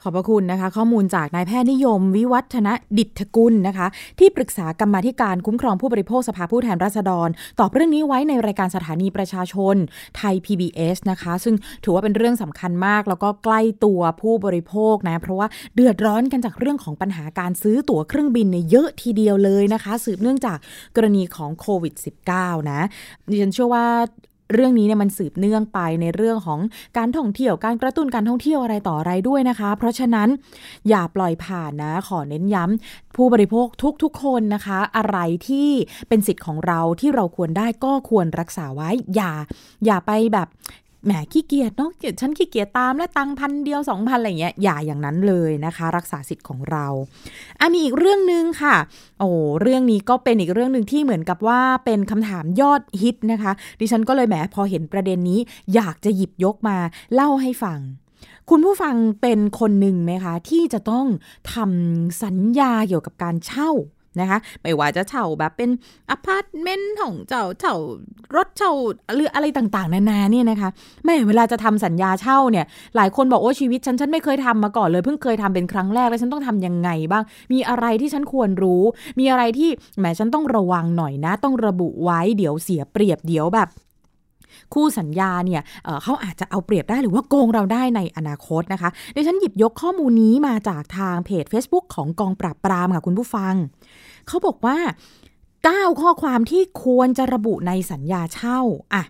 ขอบพระคุณนะคะข้อมูลจากนายแพทย์นิยมวิวัฒนดิษฐกุลนะคะที่ปรึกษากรรมาธิการคุ้มครองผู้บริโภคสภาผู้แทนราษฎรตอบเรื่องนี้ไว้ในรายการสถานีประชาชนไทย PBS นะคะซึ่งถือว่าเป็นเรื่องสำคัญมากแล้วก็ใกล้ตัวผู้บริโภคนะเพราะว่าเดือดร้อนกันจากเรื่องของปัญหาการซื้อตั๋วเครื่องบินเนี่ยเยอะทีเดียวเลยนะคะสืบเนื่องจากกรณีของโควิด -19 นะดิฉันเชื่อว่าเรื่องนี้เนี่ยมันสืบเนื่องไปในเรื่องของการท่องเที่ยวการกระตุ้นการท่องเที่ยวอะไรต่ออะไรด้วยนะคะเพราะฉะนั้นอย่าปล่อยผ่านนะขอเน้นย้ำผู้บริโภคทุกคนนะคะอะไรที่เป็นสิทธิ์ของเราที่เราควรได้ก็ควรรักษาไว้อย่าไปแบบ แหมขี้เกียจเนาะฉันขี้เกียจตามแล้วตังพันเดียว 2,000 อะไรเงี้ยอย่าอย่างนั้นเลยนะคะรักษาสิทธิ์ของเรามีอีกเรื่องนึงค่ะโอ้เรื่องนี้ก็เป็นอีกเรื่องนึงที่เหมือนกับว่าเป็นคำถามยอดฮิตนะคะดิฉันก็เลยแหมพอเห็นประเด็นนี้อยากจะหยิบยกมาเล่าให้ฟังคุณผู้ฟังเป็นคนหนึ่งไหมคะที่จะต้องทำสัญญาเกี่ยวกับการเช่านะคะไม่ว่าจะเช่าแบบเป็นอพาร์ตเมนต์ของเช่ารถเช่าหรืออะไรต่างๆนานาเนี่ยนะคะแม่เวลาจะทำสัญญาเช่าเนี่ยหลายคนบอกโอ้ชีวิตฉันไม่เคยทำมาก่อนเลยเพิ่งเคยทำเป็นครั้งแรกแล้วฉันต้องทำยังไงบ้างมีอะไรที่ฉันควรรู้มีอะไรที่แหมฉันต้องระวังหน่อยนะต้องระบุไว้เดี๋ยวเสียเปรียบเดี๋ยวแบบคู่สัญญาเนี่ย เขาอาจจะเอาเปรียบได้หรือว่าโกงเราได้ในอนาคตนะคะดิฉันหยิบยกข้อมูลนี้มาจากทางเพจ Facebook ของกองปราบปรามค่ะคุณผู้ฟังเขาบอกว่า9ข้อความที่ควรจะระบุในสัญญาเช่าอ่ะ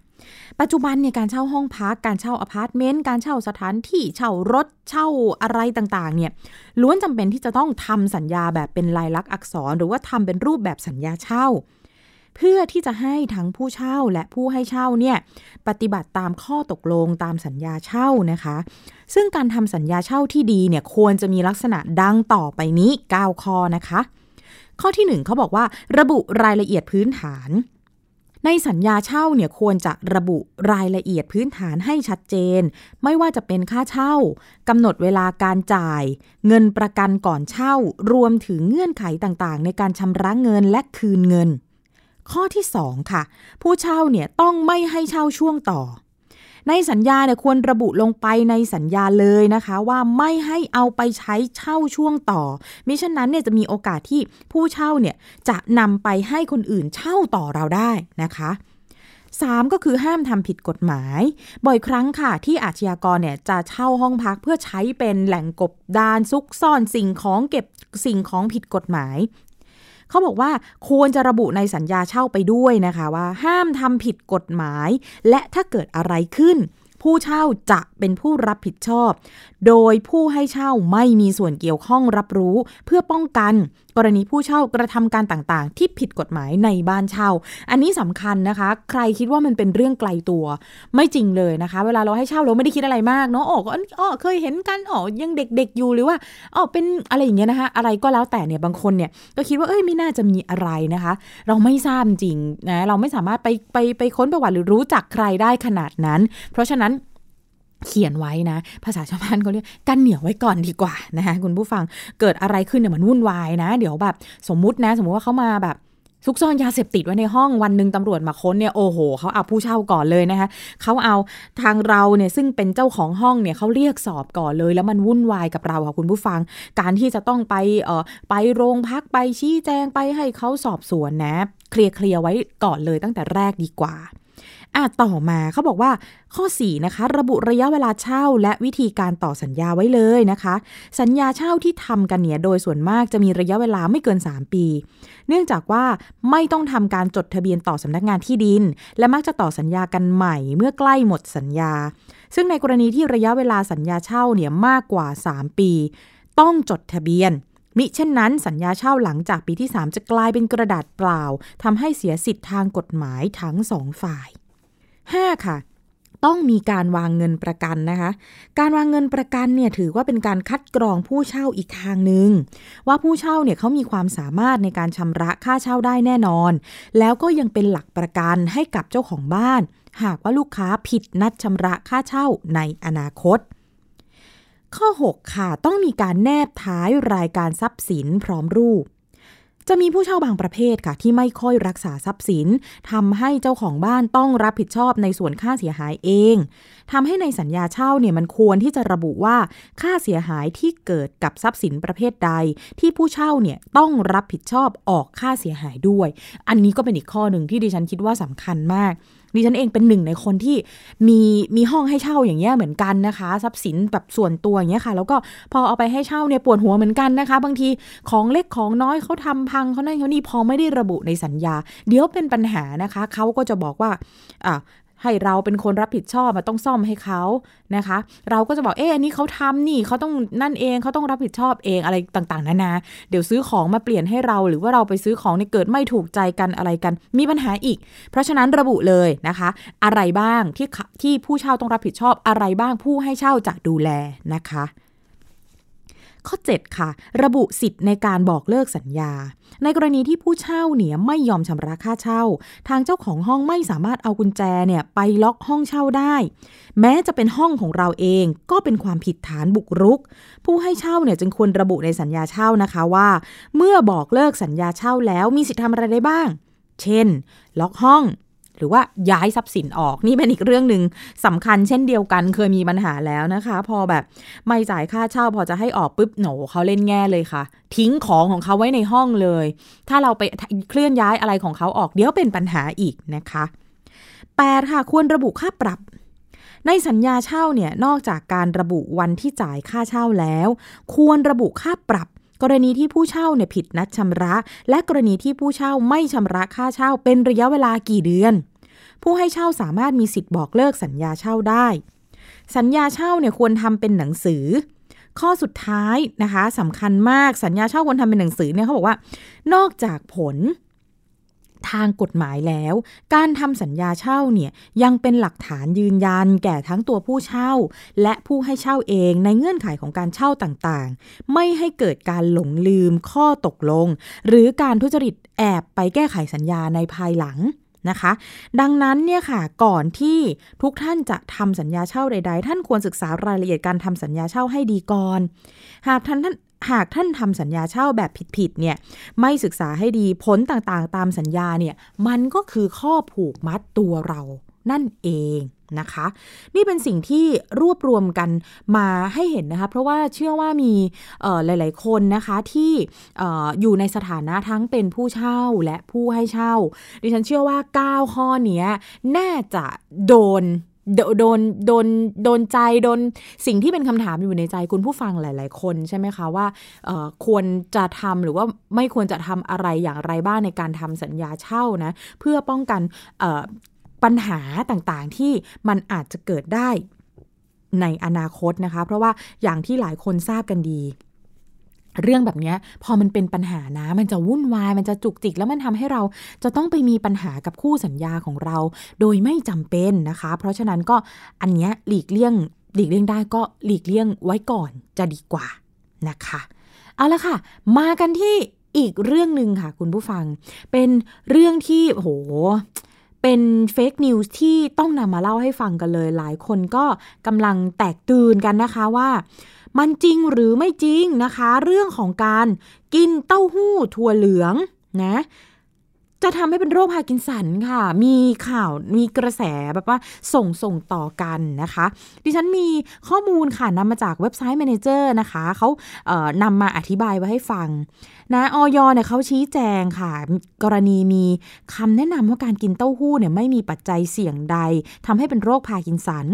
ปัจจุบันเนี่ยการเช่าห้องพักการเช่าอพาร์ตเมนต์การเช่าสถานที่เช่ารถเช่าอะไรต่างๆเนี่ยล้วนจำเป็นที่จะต้องทำสัญญาแบบเป็นลายลักษณ์อักษรหรือว่าทำเป็นรูปแบบสัญญาเช่าเพื่อที่จะให้ทั้งผู้เช่าและผู้ให้เช่าเนี่ยปฏิบัติตามข้อตกลงตามสัญญาเช่านะคะซึ่งการทำสัญญาเช่าที่ดีเนี่ยควรจะมีลักษณะดังต่อไปนี้9ข้อนะคะข้อที่1เขาบอกว่าระบุรายละเอียดพื้นฐานในสัญญาเช่าเนี่ยควรจะระบุรายละเอียดพื้นฐานให้ชัดเจนไม่ว่าจะเป็นค่าเช่ากำหนดเวลาการจ่ายเงินประกันก่อนเช่ารวมถึงเงื่อนไขต่างๆในการชำระเงินและคืนเงินข้อที่2ค่ะผู้เช่าเนี่ยต้องไม่ให้เช่าช่วงต่อในสัญญาเนี่ยควรระบุลงไปในสัญญาเลยนะคะว่าไม่ให้เอาไปใช้เช่าช่วงต่อมิฉะนั้นเนี่ยจะมีโอกาสที่ผู้เช่าเนี่ยจะนำไปให้คนอื่นเช่าต่อเราได้นะคะ3ก็คือห้ามทำผิดกฎหมายบ่อยครั้งค่ะที่อาชญากรเนี่ยจะเช่าห้องพักเพื่อใช้เป็นแหล่งกบดานซุกซ่อนสิ่งของเก็บสิ่งของผิดกฎหมายเขาบอกว่าควรจะระบุในสัญญาเช่าไปด้วยนะคะว่าห้ามทำผิดกฎหมายและถ้าเกิดอะไรขึ้นผู้เช่าจะเป็นผู้รับผิดชอบโดยผู้ให้เช่าไม่มีส่วนเกี่ยวข้องรับรู้เพื่อป้องกันกรณีผู้เช่ากระทำการต่างๆที่ผิดกฎหมายในบ้านเช่าอันนี้สำคัญนะคะใครคิดว่ามันเป็นเรื่องไกลตัวไม่จริงเลยนะคะเวลาเราให้เช่าเราไม่ได้คิดอะไรมากเนาะอ๋อเคยเห็นกันอ๋อยังเด็กๆอยู่หรือว่าอ๋อเป็นอะไรอย่างเงี้ยนะคะอะไรก็แล้วแต่เนี่ยบางคนเนี่ยก็คิดว่าเอ้ยไม่น่าจะมีอะไรนะคะเราไม่ทราบจริงนะเราไม่สามารถไปค้นประวัติหรือรู้จักใครได้ขนาดนั้นเพราะฉะนั้นเขียนไว้นะภาษาชาวบ้านเขาเรียกกันเหนียวไว้ก่อนดีกว่านะคะคุณผู้ฟังเกิดอะไรขึ้นเนี่ยมันวุ่นวายนะเดี๋ยวแบบสมมุติว่าเขามาแบบซุกซ่อนยาเสพติดไว้ในห้องวันนึงตำรวจมาค้นเนี่ยโอ้โหเขาเอาผู้เช่าก่อนเลยนะคะเขาเอาทางเราเนี่ยซึ่งเป็นเจ้าของห้องเนี่ยเขาเรียกสอบก่อนเลยแล้วมันวุ่นวายกับเราค่ะคุณผู้ฟังการที่จะต้องไปโรงพักไปชี้แจงไปให้เขาสอบสวนนะเคลียร์ไว้ก่อนเลยตั้งแต่แรกดีกว่าต่อมาเขาบอกว่าข้อ4นะคะระบุระยะเวลาเช่าและวิธีการต่อสัญญาไว้เลยนะคะสัญญาเช่าที่ทำกันเนี่ยโดยส่วนมากจะมีระยะเวลาไม่เกิน3ปีเนื่องจากว่าไม่ต้องทำการจดทะเบียนต่อสำนักงานที่ดินและมักจะต่อสัญญากันใหม่เมื่อใกล้หมดสัญญาซึ่งในกรณีที่ระยะเวลาสัญญาเช่าเนี่ยมากกว่า3ปีต้องจดทะเบียนมิเช่นนั้นสัญญาเช่าหลังจากปีที่3จะกลายเป็นกระดาษเปล่าทำให้เสียสิทธิทางกฎหมายทั้ง2ฝ่าย5ค่ะต้องมีการวางเงินประกันนะคะการวางเงินประกันเนี่ยถือว่าเป็นการคัดกรองผู้เช่าอีกทางนึงว่าผู้เช่าเนี่ยเขามีความสามารถในการชำระค่าเช่าได้แน่นอนแล้วก็ยังเป็นหลักประกันให้กับเจ้าของบ้านหากว่าลูกค้าผิดนัดชำระค่าเช่าในอนาคตข้อ6ค่ะต้องมีการแนบท้ายรายการทรัพย์สินพร้อมรูปจะมีผู้เช่าบางประเภทค่ะที่ไม่ค่อยรักษาทรัพย์สินทำให้เจ้าของบ้านต้องรับผิดชอบในส่วนค่าเสียหายเองทำให้ในสัญญาเช่าเนี่ยมันควรที่จะระบุว่าค่าเสียหายที่เกิดกับทรัพย์สินประเภทใดที่ผู้เช่าเนี่ยต้องรับผิดชอบออกค่าเสียหายด้วยอันนี้ก็เป็นอีกข้อนึงที่ดิฉันคิดว่าสำคัญมากดิฉันเองเป็นหนึ่งในคนที่มีห้องให้เช่าอย่างเงี้ยเหมือนกันนะคะทรัพย์สินแบบส่วนตัวอย่างเงี้ยค่ะแล้วก็พอเอาไปให้เช่าเนี่ยปวดหัวเหมือนกันนะคะบางทีของเล็กของน้อยเขาทำพังเขานั่นเขานี่พอไม่ได้ระบุในสัญญาเดี๋ยวเป็นปัญหานะคะเขาก็จะบอกว่า ให้เราเป็นคนรับผิดชอบมาต้องซ่อมให้เขานะคะเราก็จะบอกเอ๊ะอันนี้เขาทำนี่เขาต้องนั่นเองเขาต้องรับผิดชอบเองอะไรต่างๆนานาเดี๋ยวซื้อของมาเปลี่ยนให้เราหรือว่าเราไปซื้อของเนี่ยเกิดไม่ถูกใจกันอะไรกันมีปัญหาอีกเพราะฉะนั้นระบุเลยนะคะอะไรบ้างที่ผู้เช่าต้องรับผิดชอบอะไรบ้างผู้ให้เช่าจะดูแลนะคะข้อ7ค่ะระบุสิทธิ์ในการบอกเลิกสัญญาในกรณีที่ผู้เช่าเนี่ยไม่ยอมชำระค่าเช่าทางเจ้าของห้องไม่สามารถเอากุญแจเนี่ยไปล็อกห้องเช่าได้แม้จะเป็นห้องของเราเองก็เป็นความผิดฐานบุกรุกผู้ให้เช่าเนี่ยจึงควรระบุในสัญญาเช่านะคะว่าเมื่อบอกเลิกสัญญาเช่าแล้วมีสิทธิ์ทำอะไรได้บ้างเช่นล็อกห้องหรือว่าย้ายทรัพย์สินออกนี่เป็นอีกเรื่องนึงสำคัญเช่นเดียวกันเคยมีปัญหาแล้วนะคะพอแบบไม่จ่ายค่าเช่าพอจะให้ออกปุ๊บโหนเขาเล่นแง่เลยค่ะทิ้งของของเขาไว้ในห้องเลยถ้าเราไปเคลื่อนย้ายอะไรของเขาออกเดี๋ยวเป็นปัญหาอีกนะคะ8ค่ะควรระบุค่าปรับในสัญญาเช่าเนี่ยนอกจากการระบุวันที่จ่ายค่าเช่าแล้วควรระบุค่าปรับกรณีที่ผู้เช่าเนี่ยผิดนัดชำระและกรณีที่ผู้เช่าไม่ชำระค่าเช่าเป็นระยะเวลากี่เดือนผู้ให้เช่าสามารถมีสิทธิ์บอกเลิกสัญญาเช่าได้สัญญาเช่าเนี่ยควรทำเป็นหนังสือข้อสุดท้ายนะคะสำคัญมากสัญญาเช่าควรทำเป็นหนังสือเนี่ยเขาบอกว่านอกจากผลทางกฎหมายแล้วการทำสัญญาเช่าเนี่ยยังเป็นหลักฐานยืนยันแก่ทั้งตัวผู้เช่าและผู้ให้เช่าเองในเงื่อนไขของการเช่าต่างๆไม่ให้เกิดการหลงลืมข้อตกลงหรือการทุจริตแอบไปแก้ไขสัญญาในภายหลังนะคะดังนั้นเนี่ยค่ะก่อนที่ทุกท่านจะทำสัญญาเช่าใดๆท่านควรศึกษารายละเอียดการทำสัญญาเช่าให้ดีก่อนหากท่านทำสัญญาเช่าแบบผิดๆเนี่ยไม่ศึกษาให้ดีผลต่างๆตามสัญญาเนี่ยมันก็คือข้อผูกมัดตัวเรานั่นเองนะคะนี่เป็นสิ่งที่รวบรวมกันมาให้เห็นนะคะเพราะว่าเชื่อว่ามีหลายๆคนนะคะที่อยู่ในสถานะทั้งเป็นผู้เช่าและผู้ให้เช่าดิฉันเชื่อว่า9ข้อนี้น่าจะโดนใจโดนสิ่งที่เป็นคำถามอยู่ในใจคุณผู้ฟังหลายๆคนใช่ไหมคะว่าควรจะทำหรือว่าไม่ควรจะทำอะไรอย่างไรบ้างในการทำสัญญาเช่านะเพื่อป้องกันปัญหาต่างๆที่มันอาจจะเกิดได้ในอนาคตนะคะเพราะว่าอย่างที่หลายคนทราบกันดีเรื่องแบบนี้พอมันเป็นปัญหานะมันจะวุ่นวายมันจะจุกจิกแล้วมันทำให้เราจะต้องไปมีปัญหากับคู่สัญญาของเราโดยไม่จำเป็นนะคะเพราะฉะนั้นก็อันเนี้ยหลีกเลี่ยงได้ก็หลีกเลี่ยงไว้ก่อนจะดีกว่านะคะเอาละค่ะมากันที่อีกเรื่องนึงค่ะคุณผู้ฟังเป็นเรื่องที่โหเป็นเฟคนิวส์ที่ต้องนำมาเล่าให้ฟังกันเลยหลายคนก็กำลังแตกตื่นกันนะคะว่ามันจริงหรือไม่จริงนะคะเรื่องของการกินเต้าหู้ถั่วเหลืองนะจะทำให้เป็นโรคพาร์กินสันค่ะมีข่าวมีกระแสแบบว่าส่งต่อกันนะคะดิฉันมีข้อมูลค่ะนำมาจากเว็บไซต์ Manager นะคะเขานำมาอธิบายไว้ให้ฟังนะอย.เนี่ยเขาชี้แจงค่ะกรณีมีคำแนะนำว่าการกินเต้าหู้เนี่ยไม่มีปัจจัยเสี่ยงใดทำให้เป็นโรคพาร์กินสัน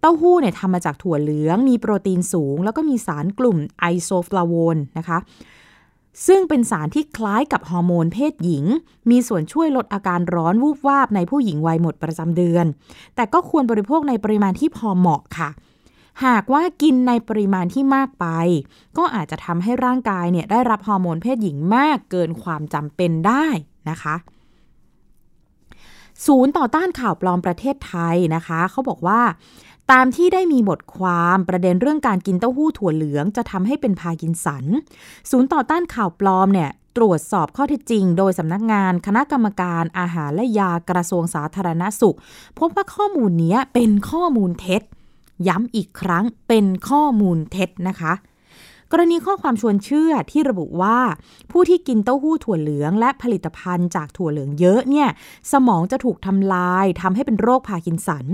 เต้าหู้เนี่ยทำมาจากถั่วเหลืองมีโปรตีนสูงแล้วก็มีสารกลุ่มไอโซฟลาโวนนะคะซึ่งเป็นสารที่คล้ายกับฮอร์โมนเพศหญิงมีส่วนช่วยลดอาการร้อนวูบวาบในผู้หญิงวัยหมดประจำเดือนแต่ก็ควรบริโภคในปริมาณที่พอเหมาะค่ะหากว่ากินในปริมาณที่มากไปก็อาจจะทำให้ร่างกายเนี่ยได้รับฮอร์โมนเพศหญิงมากเกินความจำเป็นได้นะคะศูนย์ต่อต้านข่าวปลอมประเทศไทยนะคะเขาบอกว่าตามที่ได้มีบทความประเด็นเรื่องการกินเต้าหู้ถั่วเหลืองจะทำให้เป็นพาร์กินสันศูนย์ต่อต้านข่าวปลอมเนี่ยตรวจสอบข้อเท็จจริงโดยสำนักงานคณะกรรมการอาหารและยากระทรวงสาธารณสุขพบว่าข้อมูลนี้เป็นข้อมูลเท็จย้ำอีกครั้งเป็นข้อมูลเท็จนะคะกรณีข้อความชวนเชื่อที่ระบุว่าผู้ที่กินเต้าหู้ถั่วเหลืองและผลิตภัณฑ์จากถั่วเหลืองเยอะเนี่ยสมองจะถูกทำลายทำให้เป็นโรคพาร์กินสัน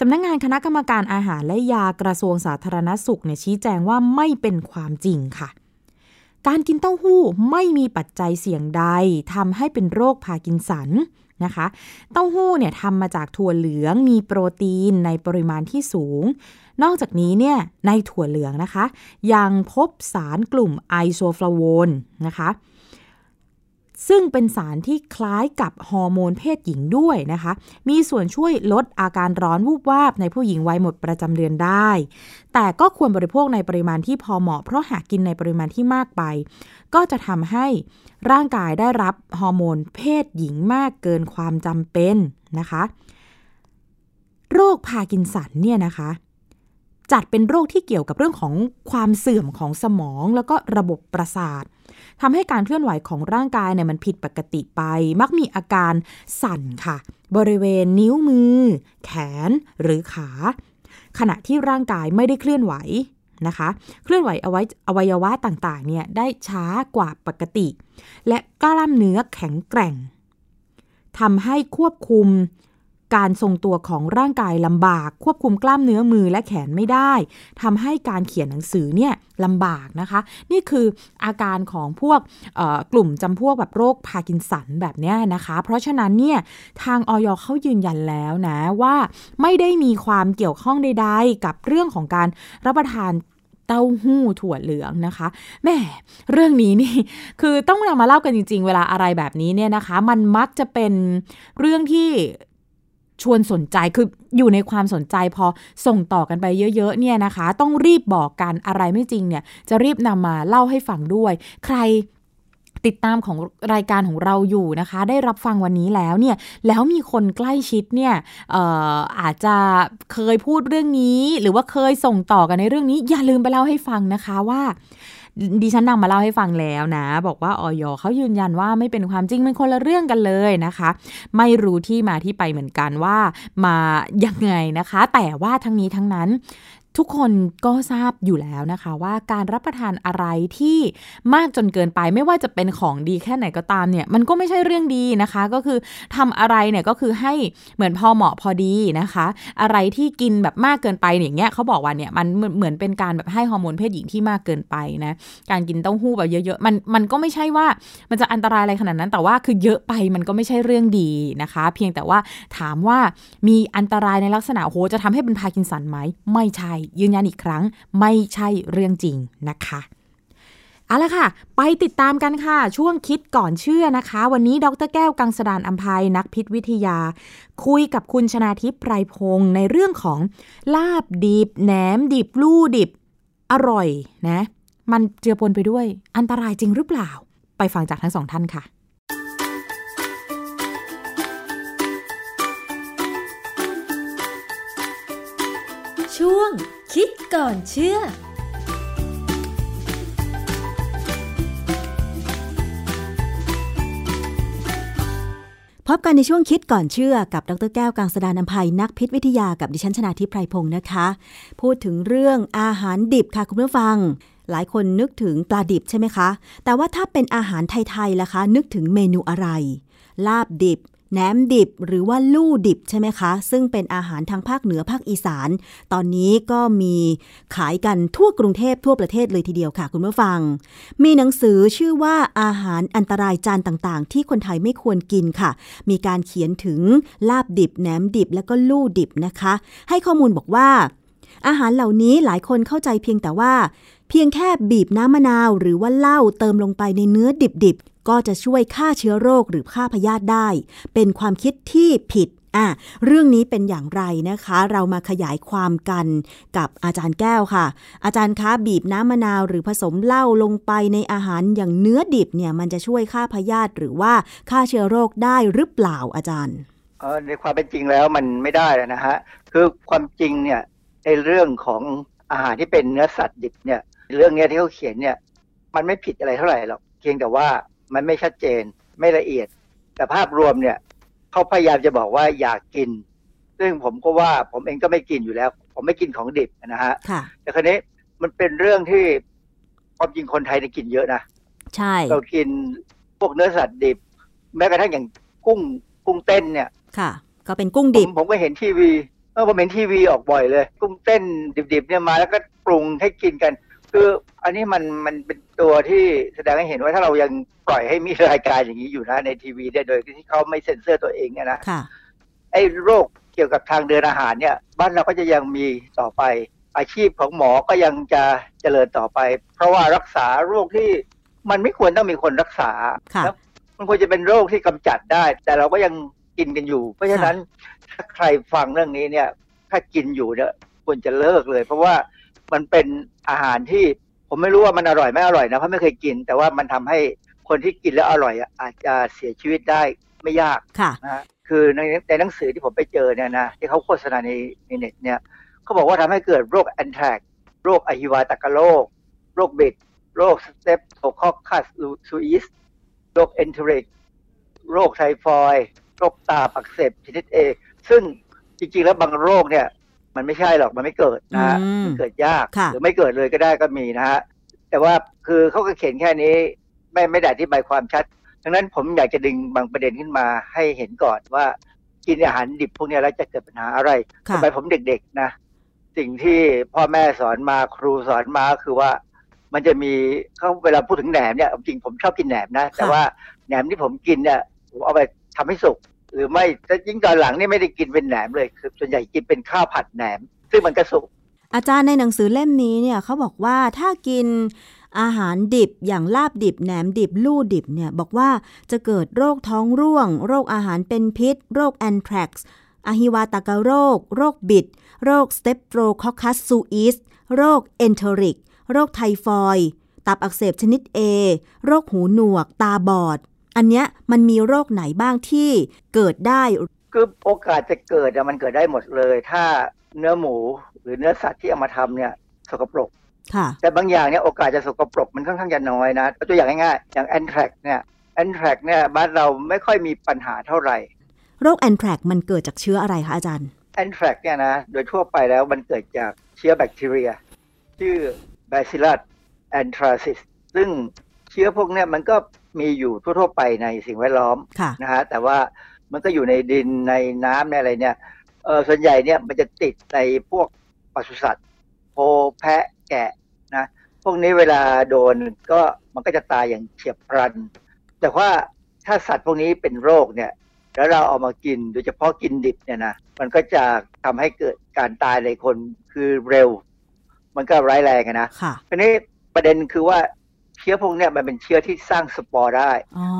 สำนักงานคณะกรรมการอาหารและยากระทรวงสาธารณสุขเนี่ยชี้แจงว่าไม่เป็นความจริงค่ะการกินเต้าหู้ไม่มีปัจจัยเสี่ยงใดทำให้เป็นโรคพาร์กินสันนะคะเต้าหู้เนี่ยทำมาจากถั่วเหลืองมีโปรตีนในปริมาณที่สูงนอกจากนี้เนี่ยในถั่วเหลืองนะคะยังพบสารกลุ่มไอโซฟลาโวนนะคะ ซึ่งเป็นสารที่คล้ายกับฮอร์โมนเพศหญิงด้วยนะคะมีส่วนช่วยลดอาการร้อนวูบวาบในผู้หญิงวัยหมดประจำเดือนได้แต่ก็ควรบริโภคในปริมาณที่พอเหมาะเพราะหากกินในปริมาณที่มากไปก็จะทำให้ร่างกายได้รับฮอร์โมนเพศหญิงมากเกินความจำเป็นนะคะโรคพาร์กินสันเนี่ยนะคะจัดเป็นโรคที่เกี่ยวกับเรื่องของความเสื่อมของสมองแล้วก็ระบบประสาททำให้การเคลื่อนไหวของร่างกายเนี่ยมันผิดปกติไปมักมีอาการสั่นค่ะบริเวณนิ้วมือแขนหรือขาขณะที่ร่างกายไม่ได้เคลื่อนไหวนะคะเคลื่อนไหวอวัยวะต่างๆเนี่ยได้ช้ากว่าปกติและกล้ามเนื้อแข็งแกร่งทำให้ควบคุมการทรงตัวของร่างกายลำบากควบคุมกล้ามเนื้อมือและแขนไม่ได้ทำให้การเขียนหนังสือเนี่ยลำบากนะคะนี่คืออาการของพวกกลุ่มจำพวกแบบโรคพาร์กินสันแบบเนี้ยนะคะเพราะฉะนั้นเนี่ยทางอย.เขายืนยันแล้วนะว่าไม่ได้มีความเกี่ยวข้องใดๆกับเรื่องของการรับประทานเต้าหู้ถั่วเหลืองนะคะแม่เรื่องนี้นี่คือต้องนำมาเล่ากันจริงๆเวลาอะไรแบบนี้เนี่ยนะคะมันมักจะเป็นเรื่องที่ชวนสนใจคืออยู่ในความสนใจพอส่งต่อกันไปเยอะๆเนี่ยนะคะต้องรีบบอกกันอะไรไม่จริงเนี่ยจะรีบนำมาเล่าให้ฟังด้วยใครติดตามของรายการของเราอยู่นะคะได้รับฟังวันนี้แล้วเนี่ยแล้วมีคนใกล้ชิดเนี่ยอาจจะเคยพูดเรื่องนี้หรือว่าเคยส่งต่อกันในเรื่องนี้อย่าลืมไปเล่าให้ฟังนะคะว่าดิฉันนำมาเล่าให้ฟังแล้วนะบอกว่าอย.เขายืนยันว่าไม่เป็นความจริงเป็นคนละเรื่องกันเลยนะคะไม่รู้ที่มาที่ไปเหมือนกันว่ามายังไงนะคะแต่ว่าทั้งนี้ทั้งนั้นทุกคนก็ทราบอยู่แล้วนะคะว่าการรับประทานอะไรที่มากจนเกินไปไม่ว่าจะเป็นของดีแค่ไหนก็ตามเนี่ยมันก็ไม่ใช่เรื่องดีนะคะก็คือทำอะไรเนี่ยก็คือให้เหมือนพอเหมาะพอดีนะคะอะไรที่กินแบบมากเกินไปอย่างเงี้ยเขาบอกว่าเนี่ยมันเหมือนเป็นการแบบให้ฮอร์โมนเพศหญิงที่มากเกินไปนะการกินเต้าหู้แบบเยอะๆมันก็ไม่ใช่ว่ามันจะอันตรายอะไรขนาดนั้นแต่ว่าคือเยอะไปมันก็ไม่ใช่เรื่องดีนะคะเพียงแต่ว่าถามว่ามีอันตรายในลักษณะโหจะทำให้เป็นพาร์กินสันไหมไม่ใช่ยืนยันอีกครั้งไม่ใช่เรื่องจริงนะคะเอาล่ะค่ะไปติดตามกันค่ะช่วงคิดก่อนเชื่อนะคะวันนี้ดร.แก้วกังสดาลอำไพนักพิษวิทยาคุยกับคุณชนาทิพย์ไพรพงศ์ในเรื่องของลาบดิบแหนมดิบลู่ดิบอร่อยนะมันเจือปนไปด้วยอันตรายจริงหรือเปล่าไปฟังจากทั้งสองท่านค่ะช่วงคิดก่อนเชื่อพบกันในช่วงคิดก่อนเชื่อกับดร.แก้วกังสดาลอำไพนักพิษวิทยากับดิฉันชนาทิพย์ไพรพงศ์นะคะพูดถึงเรื่องอาหารดิบค่ะคุณผู้ฟังหลายคนนึกถึงปลาดิบใช่ไหมคะแต่ว่าถ้าเป็นอาหารไทยๆล่ะคะนึกถึงเมนูอะไรลาบดิบแหนมดิบหรือว่าลู่ดิบใช่ไหมคะซึ่งเป็นอาหารทางภาคเหนือภาคอีสานตอนนี้ก็มีขายกันทั่วกรุงเทพทั่วประเทศเลยทีเดียวค่ะคุณผู้ฟังมีหนังสือชื่อว่าอาหารอันตรายจานต่างๆที่คนไทยไม่ควรกินค่ะมีการเขียนถึงลาบดิบแหนมดิบแล้วก็ลู่ดิบนะคะให้ข้อมูลบอกว่าอาหารเหล่านี้หลายคนเข้าใจเพียงแต่ว่าเพียงแค่บีบน้ำมะนาวหรือว่าเหล้าเติมลงไปในเนื้อดิบก็จะช่วยฆ่าเชื้อโรคหรือฆ่าพยาธิได้เป็นความคิดที่ผิดเรื่องนี้เป็นอย่างไรนะคะเรามาขยายความกันกับอาจารย์แก้วค่ะอาจารย์คะบีบน้ำมะนาวหรือผสมเหล้าลงไปในอาหารอย่างเนื้อดิบเนี่ยมันจะช่วยฆ่าพยาธิหรือว่าฆ่าเชื้อโรคได้หรือเปล่าอาจารย์ในความเป็นจริงแล้วมันไม่ได้นะฮะคือความจริงเนี่ยในเรื่องของอาหารที่เป็นเนื้อสัตว์ดิบเนี่ยเรื่องนี้ที่เขาเขียนเนี่ยมันไม่ผิดอะไรเท่าไหร่หรอกเพียงแต่ว่ามันไม่ชัดเจนไม่ละเอียดแต่ภาพรวมเนี่ยเขาพยายามจะบอกว่าอยากกินซึ่งผมก็ว่าผมเองก็ไม่กินอยู่แล้วผมไม่กินของดิบนะฮะแต่คราวนี้มันเป็นเรื่องที่ความจริงคนไทยเนี่ยกินเยอะนะใช่เรากินพวกเนื้อสัตว์ดิบแม้กระทั่งอย่างกุ้งเต้นเนี่ยค่ะก็เป็นกุ้งดิบผมก็เห็นทีวีผมเห็นทีวีออกบ่อยเลยกุ้งเต้นดิบๆเนี่ยมาแล้วก็ปรุงให้กินกันคืออันนี้มันเป็นตัวที่แสดงให้เห็นว่าถ้าเรายังปล่อยให้มีรายการอย่างนี้อยู่นะในทีวีเนี่ยโดยที่เขาไม่เซ็นเซอร์ตัวเองเนี่ยนะไอ้โรคเกี่ยวกับทางเดินอาหารเนี่ยบ้านเราก็จะยังมีต่อไปอาชีพของหมอก็ยังจะเจริญต่อไปเพราะว่ารักษาโรคที่มันไม่ควรต้องมีคนรักษาแล้ว มันควรจะเป็นโรคที่กำจัดได้แต่เราก็ยังกินกันอยู่เพราะฉะนั้นถ้าใครฟังเรื่องนี้เนี่ยถ้ากินอยู่เนี่ยควรจะเลิกเลยเพราะว่ามันเป็นอาหารที่ผมไม่รู้ว่ามันอร่อยไม่อร่อยนะเพราะไม่เคยกินแต่ว่ามันทำให้คนที่กินแล้วอร่อยอาจจะเสียชีวิตได้ไม่ยากนะคือในหนังสือที่ผมไปเจอเนี่ยนะที่เขาโฆษณาในเน็ตเนี่ยเขาบอกว่าทำให้เกิดโรคแอนแทรกโรคอหิวาตกโรคโรคบิดโรคสเตปโตคอคคัสซูอิสโรคเอนเทริกโรคไทฟอยด์โรคตาอักเสบชนิดเอซึ่งจริงๆแล้วบางโรคเนี่ยมันไม่ใช่หรอกมันไม่เกิดนะฮะมันเกิดยากหรือไม่เกิดเลยก็ได้ก็มีนะฮะแต่ว่าคือเขาก็เขียนแค่นี้ไม่ได้อธิบายความชัดดังนั้นผมอยากจะดึงบางประเด็นขึ้นมาให้เห็นก่อนว่ากินอาหารดิบพวกนี้แล้วจะเกิดปัญหาอะไรสมัยผมเด็กๆนะสิ่งที่พ่อแม่สอนมาครูสอนมาคือว่ามันจะมีเขาเวลาพูดถึงแหนมเนี่ยจริงผมชอบกินแหนมนะแต่ว่าแหนมที่ผมกินเนี่ยผมเอาไปทำให้สุกหรือไม่แต่ยิ่งตอนหลังนี่ไม่ได้กินเป็นแหนมเลยคือส่วนใหญ่กินเป็นข้าวผัดแหนมซึ่งมันก็สุกอาจารย์ในหนังสือเล่มนี้เนี่ยเขาบอกว่าถ้ากินอาหารดิบอย่างลาบดิบแหนมดิบลู่ดิบเนี่ยบอกว่าจะเกิดโรคท้องร่วงโรคอาหารเป็นพิษโรคแอนแทรกซ์อหิวาตกโรคโรคบิดโรคสเตปโตคอคคัสซูอิสโรคเอนเทริกโรคไทฟอยด์ตับอักเสบชนิด A โรคหูหนวกตาบอดอันเนี้ยมันมีโรคไหนบ้างที่เกิดได้คือโอกาสจะเกิดมันเกิดได้หมดเลยถ้าเนื้อหมูหรือเนื้อสัตว์ที่เอามาทำเนี่ยสกปรกแต่บางอย่างเนี่ยโอกาสจะสกปรกมันค่อนข้างจะน้อยนะตัวอย่างง่ายๆอย่างแอนแทรกเนี่ยแอนแทรกเนี่ยบ้านเราไม่ค่อยมีปัญหาเท่าไหร่โรคแอนแทรกมันเกิดจากเชื้ออะไรคะอาจารย์แอนแทรกเนี่ยนะโดยทั่วไปแล้วมันเกิดจากเชื้อแบคทีเรียชื่อBacillus anthracis ซึ่งเชื้อพวกนี้มันก็มีอยู่ทั่วๆไปในสิ่งแวดล้อมนะฮะแต่ว่ามันก็อยู่ในดินในน้ำในอะไรเนี่ยส่วนใหญ่เนี่ยมันจะติดในพวกปศุสัตว์โคแพะแกะนะพวกนี้เวลาโดนก็มันก็จะตายอย่างเฉียบพลันแต่ว่าถ้าสัตว์พวกนี้เป็นโรคเนี่ยแล้วเราเอามากินโดยเฉพาะกินดิบเนี่ยนะมันก็จะทำให้เกิดการตายในคนคือเร็วมันก็ร้ายแรงนะทีนี้ประเด็นคือว่าเชื้อพวกนี้มันเป็นเชื้อที่สร้างสปอร์ได้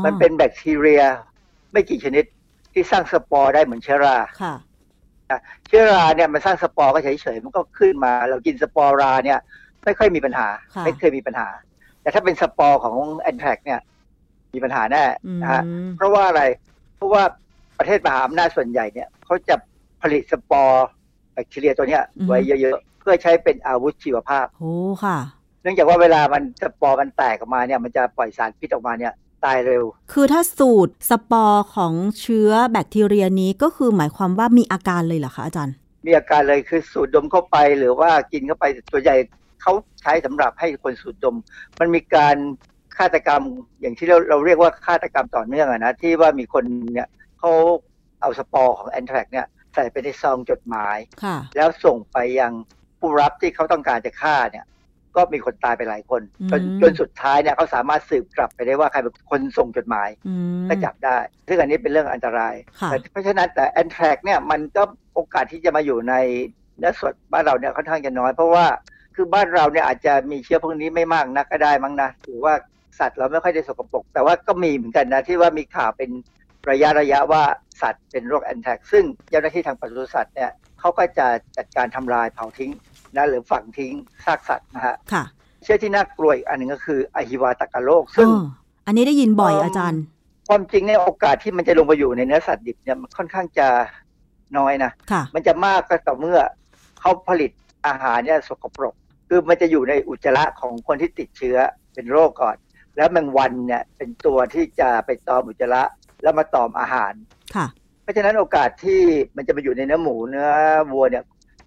มันเป็นแบคทีเรียไม่กี่ชนิดที่สร้างสปอร์ได้เหมือนเชื้อราเชื้อราเนี่ยมันสร้างสปอร์ก็เฉยๆมันก็ขึ้นมาเรากินสปอร์ราเนี่ยไม่ค่อยมีปัญหาไม่เคยมีปัญหาแต่ถ้าเป็นสปอร์ของแอนแทรกเนี่ยมีปัญหาแน่นะฮะเพราะว่าอะไรเพราะว่าประเทศมหาอำนาจส่วนใหญ่เนี่ยเขาจะผลิตสปอร์แบคทีเรียตัวเนี้ยไว้เยอะเพื่อใช้เป็นอาวุธชีวภาพโอ้ค่ะเนื่องจากว่าเวลามันสปอร์มันแตกออกมาเนี่ยมันจะปล่อยสารพิษออกมาเนี่ยตายเร็วคือถ้าสูตรสปอร์ของเชื้อแบคทีเรียนี้ก็คือหมายความว่ามีอาการเลยเหรอคะอาจารย์มีอาการเลยคือสูดดมเข้าไปหรือว่ากินเข้าไปตัวใหญ่เขาใช้สำหรับให้คนสูดดมมันมีการฆาตกรรมอย่างที่เราเรียกว่าฆาตกรรมต่อเนื่องนะที่ว่ามีคนเนี่ยเขาเอาสปอร์ของแอนแทรกเนี่ยใส่ไปในซองจดหมายแล้วส่งไปยังผู้รับที่เขาต้องการจะฆ่าเนี่ยก็มีคนตายไปหลายคนจนสุดท้ายเนี่ยเขาสามารถสืบกลับไปได้ว่าใครเป็นคนส่งจดหมายก็จับได้ซึ่งอันนี้เป็นเรื่องอันตรายแต่เพราะฉะนั้นแต่แอนแทรกเนี่ยมันก็โอกาสที่จะมาอยู่ในเนื้อสดบ้านเราเนี่ยค่อนข้างจะน้อยเพราะว่าคือบ้านเราเนี่ยอาจจะมีเชื้อพวกนี้ไม่มากนักก็ได้มั้งนะหรือว่าสัตว์เราไม่ค่อยได้สกปรกแต่ว่าก็มีเหมือนกันนะที่ว่ามีข่าวเป็นระยะว่าสัตว์เป็นโรคแอนแทรกซึ่งเจ้าหน้าที่ทางปศุสัตว์เนี่ยเขาก็จะจัดการทำลายเผาทิ้งนะหรือฝังทิ้งซากสัตว์นะฮะเชื้อที่น่ากลัวอีกอันหนึ่งก็คืออหิวาตกโรคซึ่งอันนี้ได้ยินบ่อยอาจารย์ความจริงในโอกาสที่มันจะลงไปอยู่ในเนื้อสัตว์ดิบเนี่ยมันค่อนข้างจะน้อยนะมันจะมากก็ต่อเมื่อเขาผลิตอาหารเนี่ยสกปรกคือมันจะอยู่ในอุจจาระของคนที่ติดเชื้อเป็นโรคก่อนแล้วแมงวันเนี่ยเป็นตัวที่จะไปตอมอุจจาระแล้วมาตอมอาหารเพราะฉะนั้นโอกาสที่มันจะไปอยู่ในเนื้อหมูเนื้อวัวเนี่ย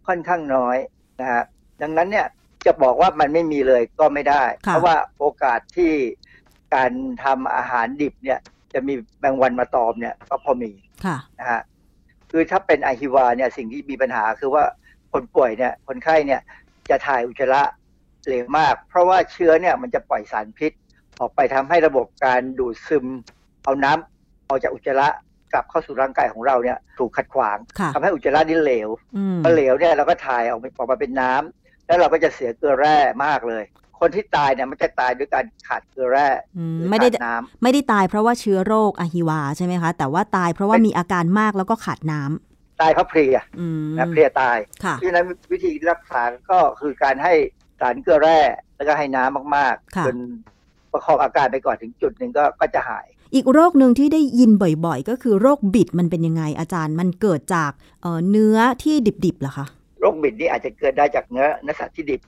ค่อนข้างน้อยนะฮะดังนั้นเนี่ยจะบอกว่ามันไม่มีเลยก็ไม่ได้เพราะว่าโอกาสที่การทำอาหารดิบเนี่ยจะมีแมงวันมาตอมเนี่ยก็พอมีนะฮะคือถ้าเป็นอหิวาเนี่ยสิ่งที่มีปัญหาคือว่าคนป่วยเนี่ยคนไข้เนี่ยจะถ่ายอุจจาระเหลวมากเพราะว่าเชื้อเนี่ยมันจะปล่อยสารพิษออกไปทำให้ระบบการดูดซึมเอาน้ำออกจากอุจจาระกลับเข้าสู่ร่างกายของเราเนี่ยถูกขัดขวางทำให้อุจจาระนี่เหลวพอเหลวเนี่ยเราก็ถ่ายออกมาเป็นน้ำแล้วเราก็จะเสียเกลือแร่มากเลยค คนที่ตายเนี่ยมันจะตายด้วยการขาดเกลือแร่ไม่ได้น้ำไม่ได้ตายเพราะว่าเชื้อโรคอะฮิวาใช่ไหมคะแต่ว่าตายเพราะว่ามีอาการมากแล้วก็ขาดน้ำตายเพราะเพลียนะเพลียตายเพราะฉะนั้นวิธีรักษาก็คือการให้สารเกลือแร่แล้วก็ให้น้ำมากๆจนประคองอาการไปก่อนถึงจุดหนึ่งก็จะหายอีกโรคหนึ่งที่ได้ยินบ่อยๆก็คือโรคบิดมันเป็นยังไงอาจารย์มันเกิดจากเนื้อที่ดิบๆเหรอคะโรคบิดนี่อาจจะเกิดได้จากเนื้อสัตว์ที่ดิบ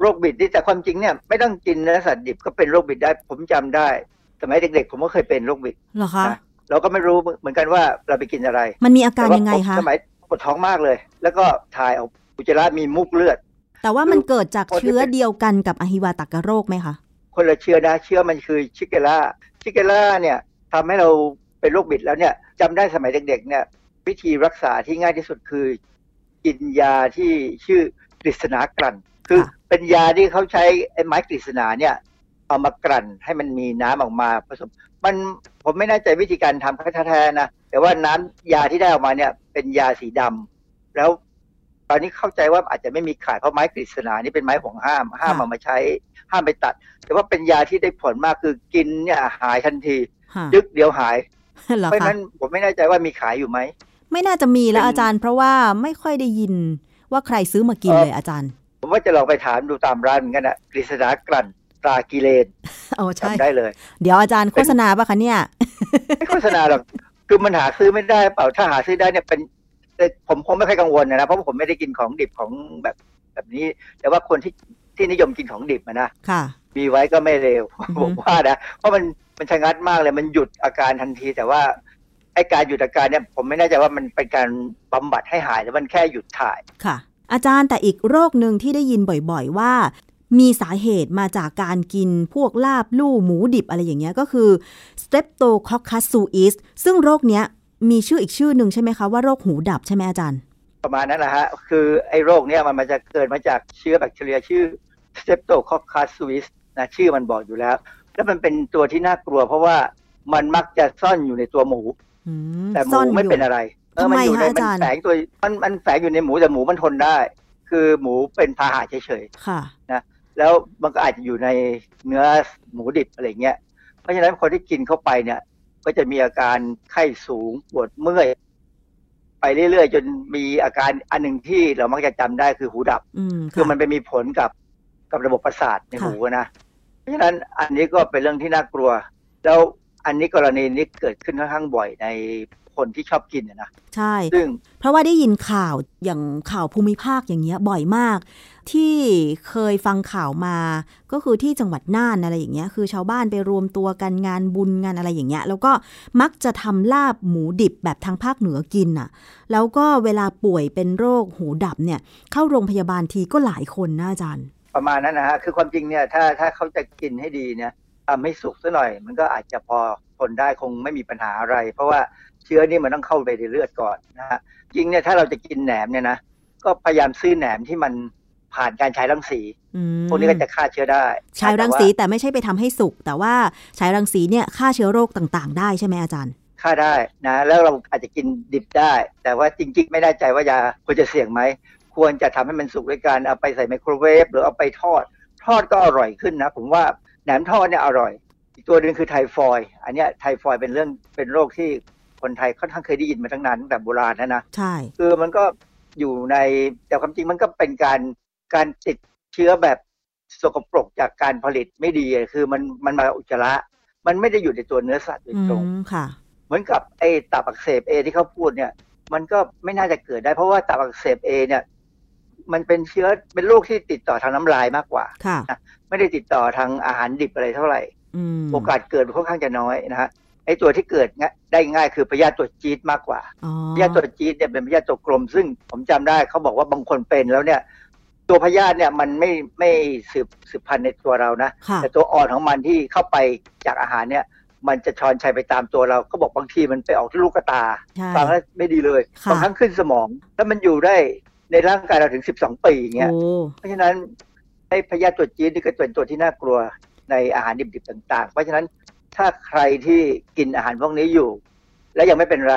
โรคบิดนี่แต่ความจริงเนี่ยไม่ต้องกินเนื้อสัตว์ดิบก็เป็นโรคบิดได้ผมจำได้สมัยเด็กๆผมก็เคยเป็นโรคบิดเหรอคะเราก็ไม่รู้เหมือนกันว่าเราไปกินอะไรมันมีอาการยังไงคะสมัยปวดท้องมากเลยแล้วก็ถ่ายออกอุจจาระมีมูกเลือดแต่ว่ามันเกิดจากเชื้อเดียวกันกับอหิวาตกโรคไหมคะคนละเชื้อนะเชื้อมันคือชิกเกล่าเนี่ยทำให้เราเป็นโรคบิดแล้วเนี่ยจำได้สมัยเด็กๆเนี่ยวิธีรักษาที่ง่ายที่สุดคือกินยาที่ชื่อกฤษณากลั่นคือเป็นยาที่เขาใช้ไม้กฤษณาเนี่ยเอามากลั่นให้มันมีน้ำออกมาผสมมันผมไม่แน่ใจวิธีการทำแท้ๆนะแต่ว่าน้ำยาที่ได้ออกมาเนี่ยเป็นยาสีดำแล้วตอนนี้เข้าใจว่าอาจจะไม่มีขายเพราะไม้กฤษณานี่เป็นไม้ห่วงห้ามเอามาใช้ห้ามไปตัดแต่ว่าเป็นยาที่ได้ผลมากคือกินเนี่ยหายทันทีดึกเดี๋ยวหายเพราะฉะนั้นผมไม่แน่ใจว่ามีขายอยู่ไหมไม่น่าจะมีแล้วอาจารย์เพราะว่าไม่ค่อยได้ยินว่าใครซื้อมากินเลยอาจารย์ผมว่าจะลองไปถามดูตามร้านเหมือนกันนะกฤษณากลั่นตรากิเลนทำได้เลยเดี๋ยวอาจารย์โฆษณาป่ะคะเนี่ยไม่โฆษณาหรอกคือมันหาซื้อไม่ได้เปล่าถ้าหาซื้อได้เนี่ยเป็นผมคงไม่ค่อยกังวลนะเพราะผมไม่ได้กินของดิบของแบบนี้แต่ว่าคนที่นิยมกินของดิบนะมีไว้ก็ไม่เร็วผมว่านะเพราะมันชะงัดมากเลยมันหยุดอาการทันทีแต่ว่าไอ้การหยุดอาการเนี่ยผมไม่แน่ใจว่ามันเป็นการบำบัดให้หายหรือมันแค่หยุดถ่ายค่ะอาจารย์แต่อีกโรคนึงที่ได้ยินบ่อยๆว่ามีสาเหตุมาจากการกินพวกลาบลู่หมูดิบอะไรอย่างเงี้ยก็คือ Streptococcus suis ซึ่งโรคเนี้ยมีชื่ออีกชื่อนึงใช่ไหมคะว่าโรคหูดับใช่ไหมอาจารย์ประมาณนั้นแหละฮะคือไอ้โรคเนี้ยมันมาจากเกิดมาจากเชื้อแบคทีเรียชื่อ Streptococcus suis นะชื่อมันบอกอยู่แล้วแล้วมันเป็นตัวที่น่ากลัวเพราะว่ามันมักจะซ่อนอยู่ในตัวหมูแต่หมูไม่เป็นอะไรมันอยู่ในมันแฝงตัวมันแฝงอยู่ในหมูแต่หมูมันทนได้คือหมูเป็นพาหะเฉยๆนะแล้วมันก็อาจจะอยู่ในเนื้อหมูดิบอะไรเงี้ยเพราะฉะนั้นคนที่กินเข้าไปเนี่ยก็จะมีอาการไข้สูงปวดเมื่อยไปเรื่อยๆจนมีอาการอันนึงที่เรามักจะจำได้คือหูดับคือมันไปมีผลกับระบบประสาทในหูนะเพราะฉะนั้นอันนี้ก็เป็นเรื่องที่น่ากลัวแล้วอันนี้กรณีนี้เกิดขึ้นค่อนข้างบ่อยในคนที่ชอบกินนะใช่ซึ่งเพราะว่าได้ยินข่าวอย่างข่าวภูมิภาคอย่างเงี้ยบ่อยมากที่เคยฟังข่าวมาก็คือที่จังหวัดน่านอะไรอย่างเงี้ยคือชาวบ้านไปรวมตัวกันงานบุญงานอะไรอย่างเงี้ยแล้วก็มักจะทำลาบหมูดิบแบบทางภาคเหนือกินน่ะแล้วก็เวลาป่วยเป็นโรคหูดับเนี่ยเข้าโรงพยาบาลทีก็หลายคนนะอาจารย์ประมาณนั้นนะฮะคือความจริงเนี่ยถ้าเขาจะกินให้ดีเนี่ยทำให้สุกซะหน่อยมันก็อาจจะพอทนได้คงไม่มีปัญหาอะไรเพราะว่าเชื้อนี่มันต้องเข้าไปในเลือดก่อนนะฮะจริงเนี่ยถ้าเราจะกินแหนมเนี่ยนะก็พยายามซื้อแหนมที่มันผ่านการฉายรังสีพวกนี้ก็จะฆ่าเชื้อได้ฉายรังสีแต่ไม่ใช่ไปทำให้สุกแต่ว่าฉายรังสีเนี่ยฆ่าเชื้อโรคต่างๆได้ใช่ไหมอาจารย์ฆ่าได้นะแล้วเราอาจจะกินดิบได้แต่ว่าจริงๆไม่แน่ใจว่ายาควรจะเสี่ยงไหมควรจะทำให้มันสุกด้วยการเอาไปใส่ไมโครเวฟหรือเอาไปทอดก็อร่อยขึ้นนะผมว่าแหนมทอดเนี่ยอร่อยอีกตัวนึงคือไทฟอยด์อันเนี้ยไทฟอยด์เป็นโรคที่คนไทยค่อนข้างเคยได้ยินมาตั้งนานตั้งแต่โบราณแล้วนะใช่คือมันก็อยู่ในแต่ความจริงมันก็เป็นการติดเชื้อแบบสกปรกจากการผลิตไม่ดีคือมันมาอุจจาระมันไม่ได้อยู่ในตัวเนื้อสัตว์โดยตรงค่ะเหมือนกับไอ้ตับอักเสบ A ที่เขาพูดเนี่ยมันก็ไม่น่าจะเกิดได้เพราะว่าตับอักเสบ A เนี่ยมันเป็นเชื้อเป็นโรคที่ติดต่อทางน้ำลายมากกว่านะไม่ได้ติดต่อทางอาหารดิบอะไรเท่าไหร่โอกาสเกิดค่อนข้างจะน้อยนะฮะไอ้ตัวที่เกิดได้ง่ายคือพยาธิตัวจี๊ดมากกว่าพยาธิตัวจี๊ดเนี่ยเป็นพยาธิตัวกลมซึ่งผมจำได้เขาบอกว่าบางคนเป็นแล้วเนี่ยตัวพยาธิเนี่ยมันไม่สืบพันธุ์ในตัวเรานะแต่ตัวอ่อนของมันที่เข้าไปจากอาหารเนี่ยมันจะชอนชัยไปตามตัวเราเขาบอกบางทีมันไปออกที่ลูกตาฟังแล้วไม่ดีเลยบางครั้งขึ้นสมองแล้วมันอยู่ได้ในร่างกายเราถึง12ปีอย่างเงี้ยเพราะฉะนั้นไอ้พยาธิตัวจี๊ดนี่ก็เป็นตัวที่น่ากลัวในอาหารดิบๆต่างๆเพราะฉะนั้นถ้าใครที่กินอาหารพวกนี้อยู่และยังไม่เป็นไร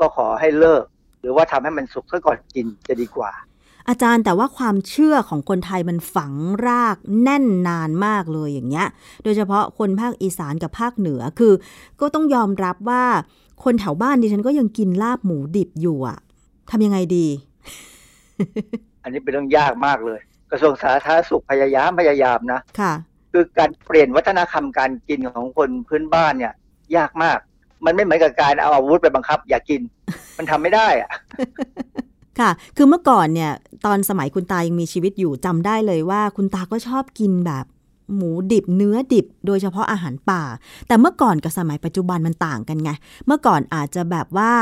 ก็ขอให้เลิกหรือว่าทำให้มันสุกซะก่อนกินจะดีกว่า อาจารย์แต่ว่าความเชื่อของคนไทยมันฝังรากแน่นนานมากเลยอย่างเงี้ยโดยเฉพาะคนภาคอีสานกับภาคเหนือคือก็ต้องยอมรับว่าคนแถวบ้านดิฉันก็ยังกินลาบหมูดิบอยู่อ่ะทำยังไงดี อันนี้เป็นเรื่องยากมากเลยกระทรวงสาธารณสุขพยายามนะคือการเปลี่ยนวัฒนธรรมการกินของคนพื้นบ้านเนี่ยยากมากมันไม่เหมือนกับการเอาอาวุธไปบังคับอย่ากินมันทำไม่ได้อ่ะค่ะคือเมื่อก่อนเนี่ยตอนสมัยคุณตายังมีชีวิตอยู่จำได้เลยว่าคุณตาก็ชอบกินแบบหมูดิบเนื้อดิบโดยเฉพาะอาหารป่าแต่เมื่อก่อนกับสมัยปัจจุบันมันต่างกันไงเมื่อก่อนอาจจะแบบว่า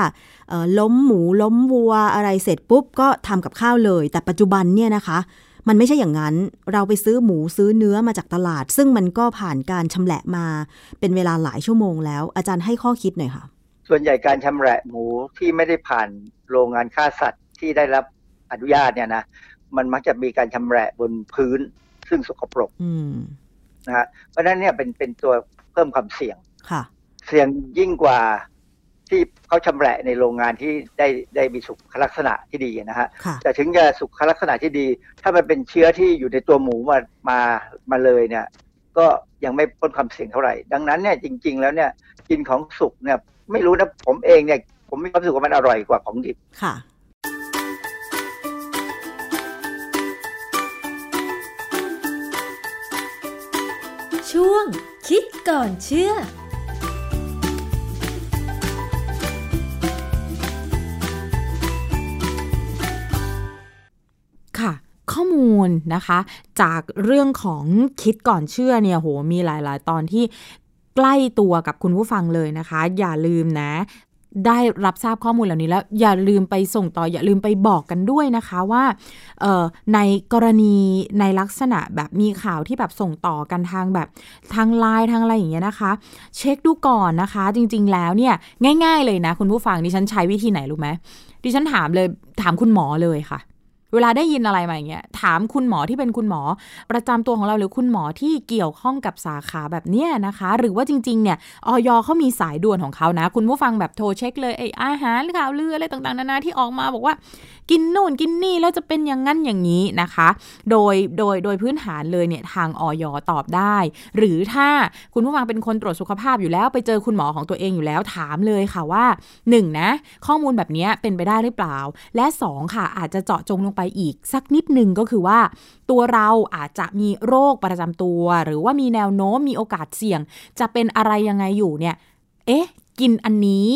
ล้มหมูล้มวัวอะไรเสร็จปุ๊บก็ทำกับข้าวเลยแต่ปัจจุบันเนี่ยนะคะมันไม่ใช่อย่างนั้นเราไปซื้อหมูซื้อเนื้อมาจากตลาดซึ่งมันก็ผ่านการชำแหละมาเป็นเวลาหลายชั่วโมงแล้วอาจารย์ให้ข้อคิดหน่อยค่ะส่วนใหญ่การชำแหละหมูที่ไม่ได้ผ่านโรงงานฆ่าสัตว์ที่ได้รับอนุญาตเนี่ยนะมันมักจะมีการชำแหละบนพื้นซึ่งสกปรกนะฮะเพราะนั้นเนี่ยเป็นตัวเพิ่มความเสี่ยงค่ะเสี่ยงยิ่งกว่าที่เขาชำแหละในโรงงานที่ได้มีสุขลักษณะที่ดีนะฮะแต่ถึงจะสุขลักษณะที่ดีถ้ามันเป็นเชื้อที่อยู่ในตัวหมูมาเลยเนี่ยก็ยังไม่พ้นความเสี่ยงเท่าไหร่ดังนั้นเนี่ยจริงๆแล้วเนี่ยกินของสุกเนี่ยไม่รู้นะผมเองเนี่ยผมมีความรู้สึกว่ามันอร่อยกว่าของดิบค่ะช่วงคิดก่อนเชื่อค่ะข้อมูลนะคะจากเรื่องของคิดก่อนเชื่อเนี่ยโหมีหลายๆตอนที่ใกล้ตัวกับคุณผู้ฟังเลยนะคะอย่าลืมนะได้รับทราบข้อมูลเหล่านี้แล้วอย่าลืมไปส่งต่ออย่าลืมไปบอกกันด้วยนะคะว่าในกรณีในลักษณะแบบมีข่าวที่แบบส่งต่อกันทางแบบทางไลน์ทางอะไรอย่างเงี้ยนะคะเช็คดูก่อนนะคะจริงๆแล้วเนี่ยง่ายๆเลยนะคุณผู้ฟังดิฉันใช้วิธีไหนรู้ไหมดิฉันถามคุณหมอเลยค่ะเวลาได้ยินอะไรมาอย่างเงี้ยถามคุณหมอที่เป็นคุณหมอประจำตัวของเราหรือคุณหมอที่เกี่ยวข้องกับสาขาแบบเนี้ยนะคะหรือว่าจริงๆเนี่ยอย.เขามีสายด่วนของเขานะคุณผู้ฟังแบบโทรเช็คเลยไอ้อาหารข่าวลืออะไรต่างๆนานาที่ออกมาบอกว่ากินนู่นกินนี่แล้วจะเป็นอย่างนั้นอย่างนี้นะคะโดยพื้นฐานเลยเนี่ยทางอย.ตอบได้หรือถ้าคุณผู้ฟังเป็นคนตรวจสุขภาพอยู่แล้วไปเจอคุณหมอของตัวเองอยู่แล้วถามเลยค่ะว่า1นะข้อมูลแบบนี้เป็นไปได้หรือเปล่าและ2ค่ะอาจจะเจาะจงลงไปอีกสักนิดนึงก็คือว่าตัวเราอาจจะมีโรคประจำตัวหรือว่ามีแนวโน้มมีโอกาสเสี่ยงจะเป็นอะไรยังไงอยู่เนี่ยเอ๊ะกินอันนี้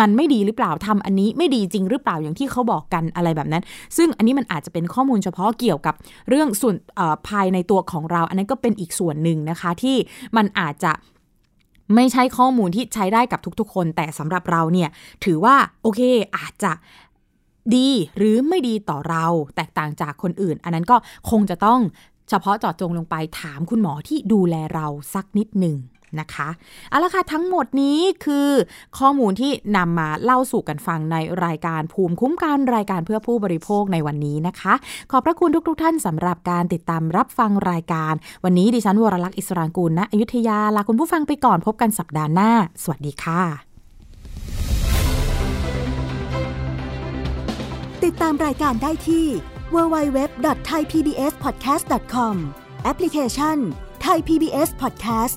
มันไม่ดีหรือเปล่าทำอันนี้ไม่ดีจริงหรือเปล่าอย่างที่เขาบอกกันอะไรแบบนั้นซึ่งอันนี้มันอาจจะเป็นข้อมูลเฉพาะเกี่ยวกับเรื่องส่วนภายในตัวของเราอันนั้นก็เป็นอีกส่วนหนึ่งนะคะที่มันอาจจะไม่ใช่ข้อมูลที่ใช้ได้กับทุกๆคนแต่สำหรับเราเนี่ยถือว่าโอเคอาจจะดีหรือไม่ดีต่อเราแตกต่างจากคนอื่นอันนั้นก็คงจะต้องเฉพาะเจาะจงลงไปถามคุณหมอที่ดูแลเราสักนิดหนึ่งนะคะเอาละค่ะทั้งหมดนี้คือข้อมูลที่นำมาเล่าสู่กันฟังในรายการภูมิคุ้มกันรายการเพื่อผู้บริโภคในวันนี้นะคะขอบพระคุณทุกท่านสำหรับการติดตามรับฟังรายการวันนี้ดิฉันวรลักษณ์อิสรางกูลณอยุธยาลาคุณผู้ฟังไปก่อนพบกันสัปดาห์หน้าสวัสดีค่ะติดตามรายการได้ที่ www.thaipbspodcast.com แอปพลิเคชัน Thai PBS Podcast